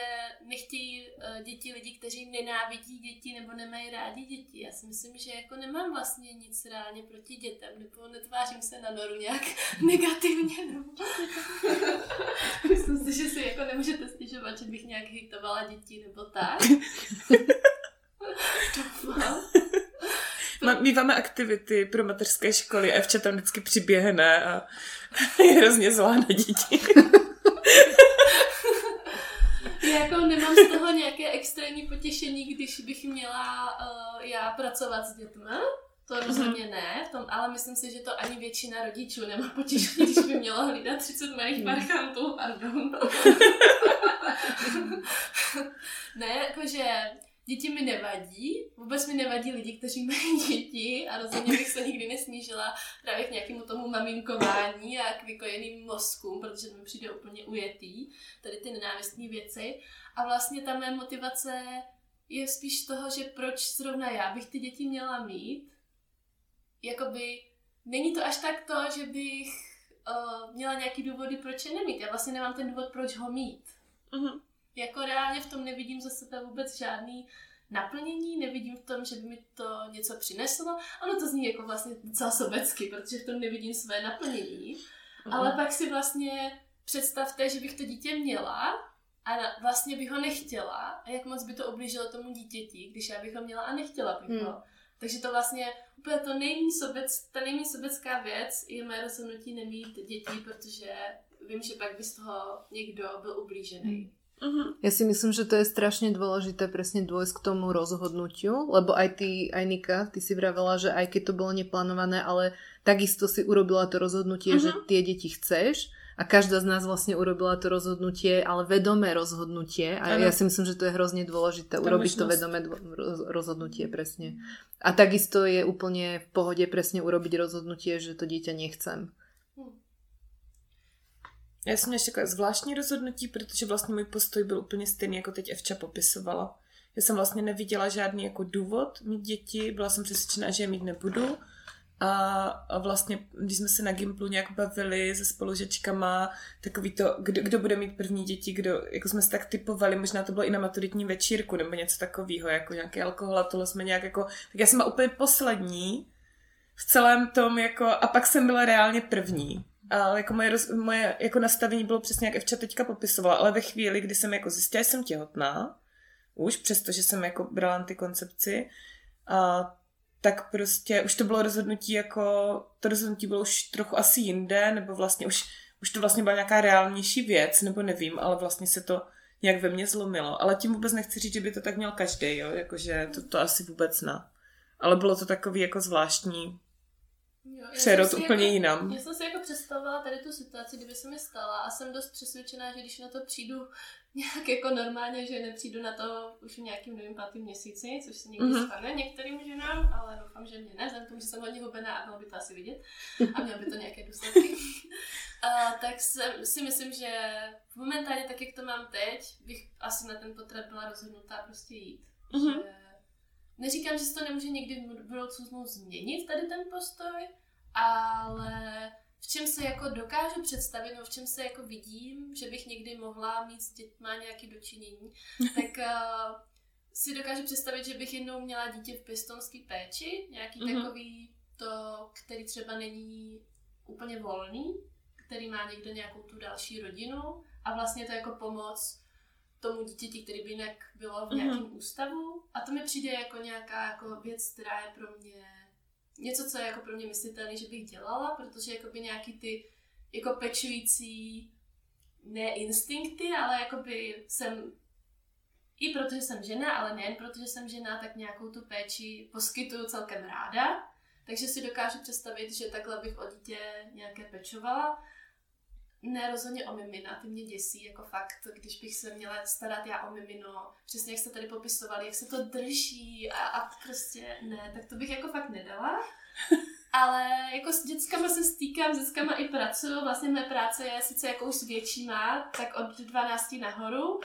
nechtějí děti lidi, kteří nenávidí děti nebo nemají rádi děti. Já si myslím, že jako nemám vlastně nic reálně proti dětem, nebo netvářím se na Noru nějak negativně. Myslím si, že si jako nemůžete stěžovat, že bych nějak hejtovala děti nebo tak. Míváme aktivity pro mateřské školy, Evča tam vždycky přiběhne a je hrozně zlá na děti. Jako nemám z toho nějaké extrémní potěšení, když bych měla uh, já pracovat s dětmi, To rozhodně ne, v tom, ale myslím si, že to ani většina rodičů nemá potěšení, když by měla hlídat třicet malých parchantů, pardon. Ne, jakože děti mi nevadí, vůbec mi nevadí lidi, kteří mají děti a rozhodně bych se nikdy nesnížila právě k nějakému tomu maminkování a k vykojeným mozkům, protože to mi přijde úplně ujetý, tady ty nenávistné věci. A vlastně ta mé motivace je spíš toho, že proč zrovna já bych ty děti měla mít. Jakoby není to až tak to, že bych uh, měla nějaký důvody, proč je nemít. Já vlastně nemám ten důvod, proč ho mít. Uh-huh. Jako reálně v tom nevidím za sebe vůbec žádný naplnění, nevidím v tom, že by mi to něco přineslo. Ano, to zní jako vlastně docela sobecky, protože v tom nevidím své naplnění. Uh-huh. Ale pak si vlastně představte, že bych to dítě měla a vlastně bych ho nechtěla. A jak moc by to ublížilo tomu dítěti, když já bych ho měla a nechtěla bych ho. Hmm. Takže to vlastně úplně to nejméně sobec, ta nejméně sobecká věc je mé rozhodnutí nemít děti, protože vím, že pak by z toho někdo byl ublížený. Uh-huh. Ja si myslím, že to je strašne dôležité presne dôjsť k tomu rozhodnutiu, lebo aj ty, aj Nika, ty si vravela, že aj keď to bolo neplánované, ale takisto si urobila to rozhodnutie, uh-huh. že tie deti chceš a každá z nás vlastne urobila to rozhodnutie, ale vedomé rozhodnutie a ano. Ja si myslím, že to je hrozne dôležité tá urobiť možnosť. To vedomé dvo- rozhodnutie presne. A takisto je úplne v pohode presne urobiť rozhodnutie, že to dieťa nechcem. Já jsem měla ještě takové zvláštní rozhodnutí, protože vlastně můj postoj byl úplně stejný, jako teď Evča popisovala. Já jsem vlastně neviděla žádný jako důvod mít děti, byla jsem přesvědčená, že je mít nebudu. A vlastně, když jsme se na Gimplu nějak bavili se spolužečkama, takový to, kdo, kdo bude mít první děti, kdo, jako jsme se tak typovali, možná to bylo i na maturitní večírku nebo něco takového, jako nějaký alkohol a tohle jsme nějak jako, tak já jsem byla úplně poslední v celém tom jako, a pak jsem byla reálně první. Ale jako moje, roz, moje jako nastavení bylo přesně, jak Evča teďka popisovala, ale ve chvíli, kdy jsem jako zjistila, že jsem těhotná, už přestože jsem jako brala antikoncepci, a, tak prostě už to bylo rozhodnutí jako, to rozhodnutí bylo už trochu asi jinde, nebo vlastně už, už to vlastně byla nějaká reálnější věc, nebo nevím, ale vlastně se to nějak ve mně zlomilo. Ale tím vůbec nechci říct, že by to tak měl každý, jo, jakože to, to asi vůbec ne. Ale bylo to takový jako zvláštní, jo, přerod úplně jako, jinam. Já jsem si jako představila tady tu situaci, kdyby se mi stala a jsem dost přesvědčená, že když na to přijdu nějak jako normálně, že nepřijdu na to už v nějakým novým pátým měsíci, což se někdy mm-hmm. stane některým ženám, ale doufám, že mě ne, vzhledem k tomu, že jsem hodně hubená a bylo by to asi vidět a mělo by to nějaké důsledky. A, tak jsem, si myslím, že momentálně tak, jak to mám teď, bych asi na ten potrat byla rozhodnutá prostě jít. Mm-hmm. Že neříkám, že se to nemůže někdy v budoucnu změnit, tady ten postoj, ale v čem se jako dokážu představit, no v čem se jako vidím, že bych někdy mohla mít s dětma nějaké dočinění, tak uh, si dokážu představit, že bych jednou měla dítě v pěstounské péči, nějaký mm-hmm. takový to, který třeba není úplně volný, který má někdo nějakou tu další rodinu a vlastně to jako pomoc tomu dítěti, který by jinak bylo v nějakém mm-hmm. ústavu. A to mi přijde jako nějaká jako věc, která je pro mě něco, co je jako pro mě myslitelné, že bych dělala, protože jakoby nějaký ty jako pečující ne instinkty, ale jakoby jsem i protože jsem žena, ale nejen protože jsem žena, tak nějakou tu péči poskytuju celkem ráda. Takže si dokážu představit, že takhle bych o dítě nějaké pečovala. Ne, rozhodně o mimina, ty mě děsí, jako fakt, když bych se měla starat já o mimino, přesně jak jste tady popisovali, jak se to drží a, a prostě ne, tak to bych jako fakt nedala, ale jako s dětskama se stýkám, s dětskama i pracuju, vlastně mé práce je sice jako už většíma, tak od dvanácti nahoru,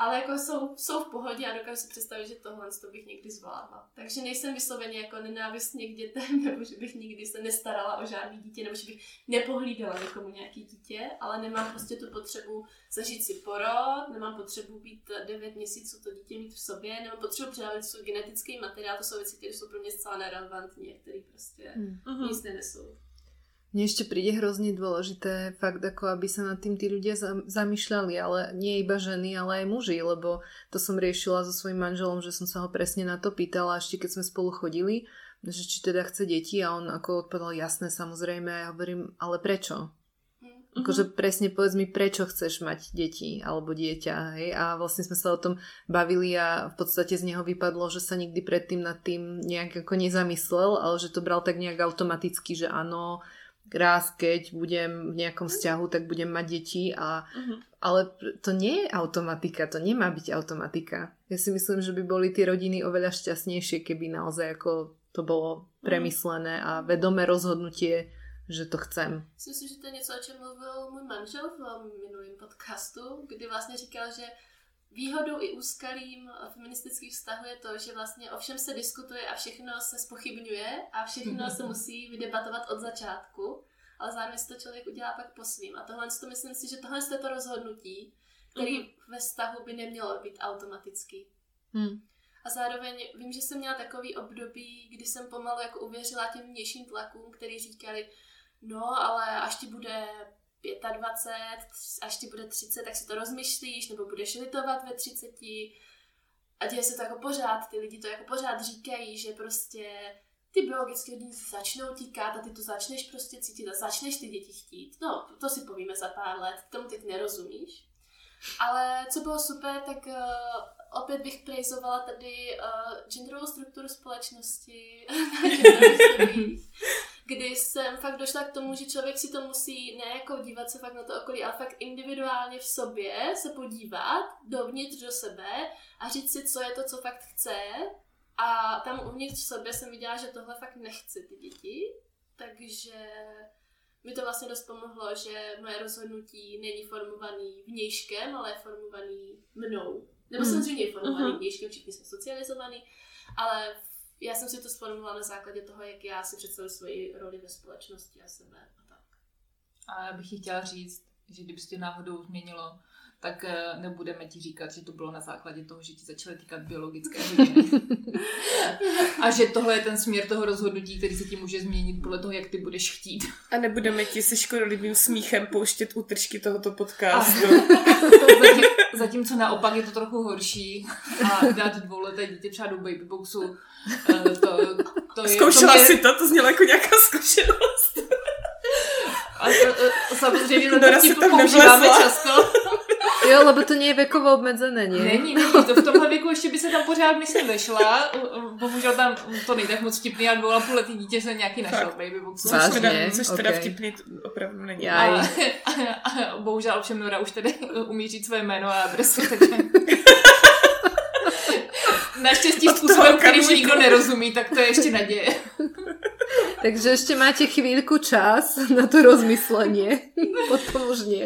ale jako jsou, jsou v pohodě a dokážu si představit, že tohle to bych někdy zvládla. Takže nejsem vysloveně jako nenávistně k dětem, nebo že bych nikdy se nestarala o žádný dítě, nebo že bych nepohlídala někomu nějaký dítě, ale nemám prostě tu potřebu zažít si porod, nemám potřebu být devět měsíců to dítě mít v sobě, nemám potřebu předávat svůj genetický materiál, to jsou věci, které jsou pro mě zcela nerelevantní, které prostě mm. nic nenesou. Mne ešte príde hrozne dôležité fakt, ako aby sa nad tým tí ľudia zamýšľali, ale nie iba ženy, ale aj muži, lebo to som riešila so svojím manželom, že som sa ho presne na to pýtala, ešte keď sme spolu chodili, že či teda chce deti a on ako odpadal jasné, samozrejme, a ja hovorím, ale prečo? Mm-hmm. Akože presne povedz mi, prečo chceš mať deti alebo dieťa, hej? A vlastne sme sa o tom bavili a v podstate z neho vypadlo, že sa nikdy predtým nad tým nejak ako nezamyslel, ale že to bral tak nejak automaticky, že áno, raz keď budem v nejakom vzťahu, tak budem mať deti a mm-hmm. ale to nie je automatika, to nemá byť automatika. Ja si myslím, že by boli tie rodiny oveľa šťastnejšie, keby naozaj ako to bolo premyslené a vedomé rozhodnutie, že to chcem. Myslím si, že to je něco, o čem mluvil můj manžel v minulém podcastu, kdy vlastně říkal, že výhodou i úskalím feministických vztahů je to, že vlastně o všem se diskutuje a všechno se zpochybňuje a všechno se musí vydebatovat od začátku, ale zároveň to člověk udělá pak po svým. A tohle to myslím si, že tohle je to rozhodnutí, který uh-huh. ve vztahu by nemělo být automatický. Hmm. A zároveň vím, že jsem měla takový období, kdy jsem pomalu jako uvěřila těm vnějším tlakům, který říkali, no, ale až ti bude dvacet pět, až ti bude třicet, tak si to rozmyslíš, nebo budeš litovat ve třiceti. A děje se to jako pořád, ty lidi to jako pořád říkají, že prostě ty biologické hodiny začnou tíkat a ty to začneš prostě cítit a začneš ty děti chtít. No, to si povíme za pár let, k tomu teď nerozumíš. Ale co bylo super, tak uh, opět bych prejzovala tady uh, genderovou strukturu společnosti na genderových kdy jsem fakt došla k tomu, že člověk si to musí ne jako dívat se fakt na to okolí, ale fakt individuálně v sobě se podívat dovnitř do sebe a říct si, co je to, co fakt chce. A tam uvnitř v sobě jsem viděla, že tohle fakt nechci ty děti, takže mi to vlastně dost pomohlo, že moje rozhodnutí není formovaný vnějškem, ale je formovaný mnou. Nebo hmm. samozřejmě je formovaný vnějškem, všichni jsme socializovaný, ale já jsem si to sformulovala na základě toho, jak já si představuji svoji roli ve společnosti a sebe a tak. A já bych chtěla říct, že kdyby se tě náhodou změnilo, tak nebudeme ti říkat, že to bylo na základě toho, že ti začaly týkat biologické hodiny. A že tohle je ten směr toho rozhodnutí, který se ti může změnit podle toho, jak ty budeš chtít. A nebudeme ti se škodolibým smíchem pouštět útržky tohoto podcastu. Zatím, zatímco naopak je to trochu horší a dát dvouleté dítě třeba do babyboxu. To, to Zkoušela je, to mě... si to, to znělo jako nějaká zkušenost. A to, samozřejmě Nora si tam používáme často. Jo, lebo to nie je vekovo obmedzené, nie? Není, není, to v tomhle věku ještě by se tam pořád myslím vešla, bohužel tam to nejde moc vtipný a dvou a půl letý dítě se nějaký našel v babyboxu. Což teda vtipný opravdu není. A, a, a bohužel ovšem Nora už tedy umí říct své jméno a adresu, takže... Naštěstí způsobem, který už nikdo nerozumí, tak to je ještě naděje. Takže ještě máte chvílku čas na to rozmyslenie. Potom už nie.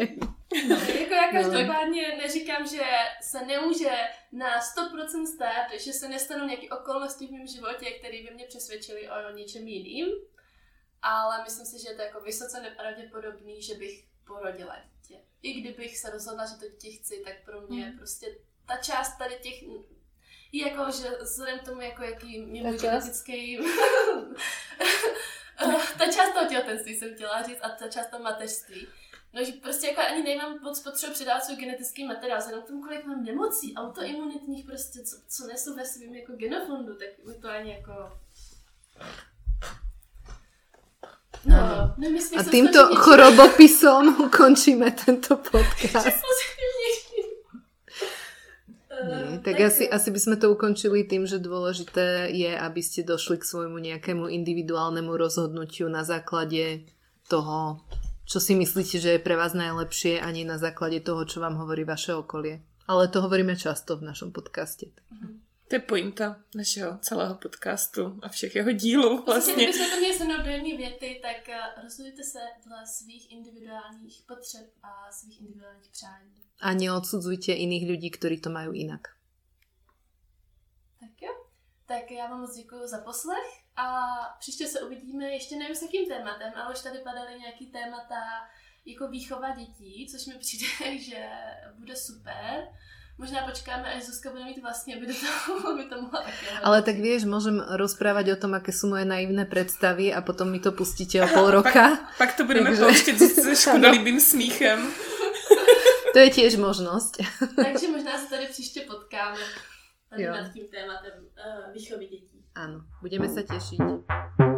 No, jako já každopádně neříkám, že se nemůže na sto procent stát, že se nestanou nějaké okolnosti v mém životě, které by mě přesvědčily o něčem jiným, ale myslím si, že je to jako vysoce nepravděpodobný, že bych porodila dítě. I kdybych se rozhodla, že to dítě chci, tak pro mě hmm. prostě ta část tady těch... Jako, že vzhledem k tomu, jako, jaký mě můj genetický... ta část toho těhotenství jsem chtěla říct a ta část toho mateřství. No, že prostě jako ani nemám moc potřebu předávat svůj genetický materiál, vzhledem k tomu, kolik mám nemocí, autoimunitních prostě, co, co nesu ve svým jako genofondu, tak mi to ani jako... No, nemyslím, a tímto že... chorobopisom ukončíme tento podcast. Nie, tak asi, asi by sme to ukončili tým, že dôležité je, aby ste došli k svojmu nejakému individuálnemu rozhodnutiu na základe toho, čo si myslíte, že je pre vás najlepšie, a nie na základe toho, čo vám hovorí vaše okolie. Ale to hovoríme často v našom podcaste. Mm-hmm. To je pointa našeho celého podcastu a všech jeho dílů vlastně. Když to mě se mnou dojemný věty, tak rozhodujte se dle svých individuálních potřeb a svých individuálních přání. A neodsudzujte jiných lidí, kteří to mají jinak. Tak jo. Tak já vám moc děkuju za poslech a příště se uvidíme, ještě nevím s jakým tématem, ale už tady padaly nějaký témata jako výchova dětí, což mi přijde, že bude super. Možná počkáme, až Zuzka bude mít vlastne, aby, toho, aby to mohla také. Ale tak vieš, môžem rozprávať o tom, aké sú moje naivné predstavy a potom mi to pustíte o pol roka. Pak, pak to budeme pouštět s škodolibým smíchem. To je tiež možnosť. Takže možná sa tady příště potkáme nad tým tématem uh, výchovy detí. Áno, budeme sa tešiť.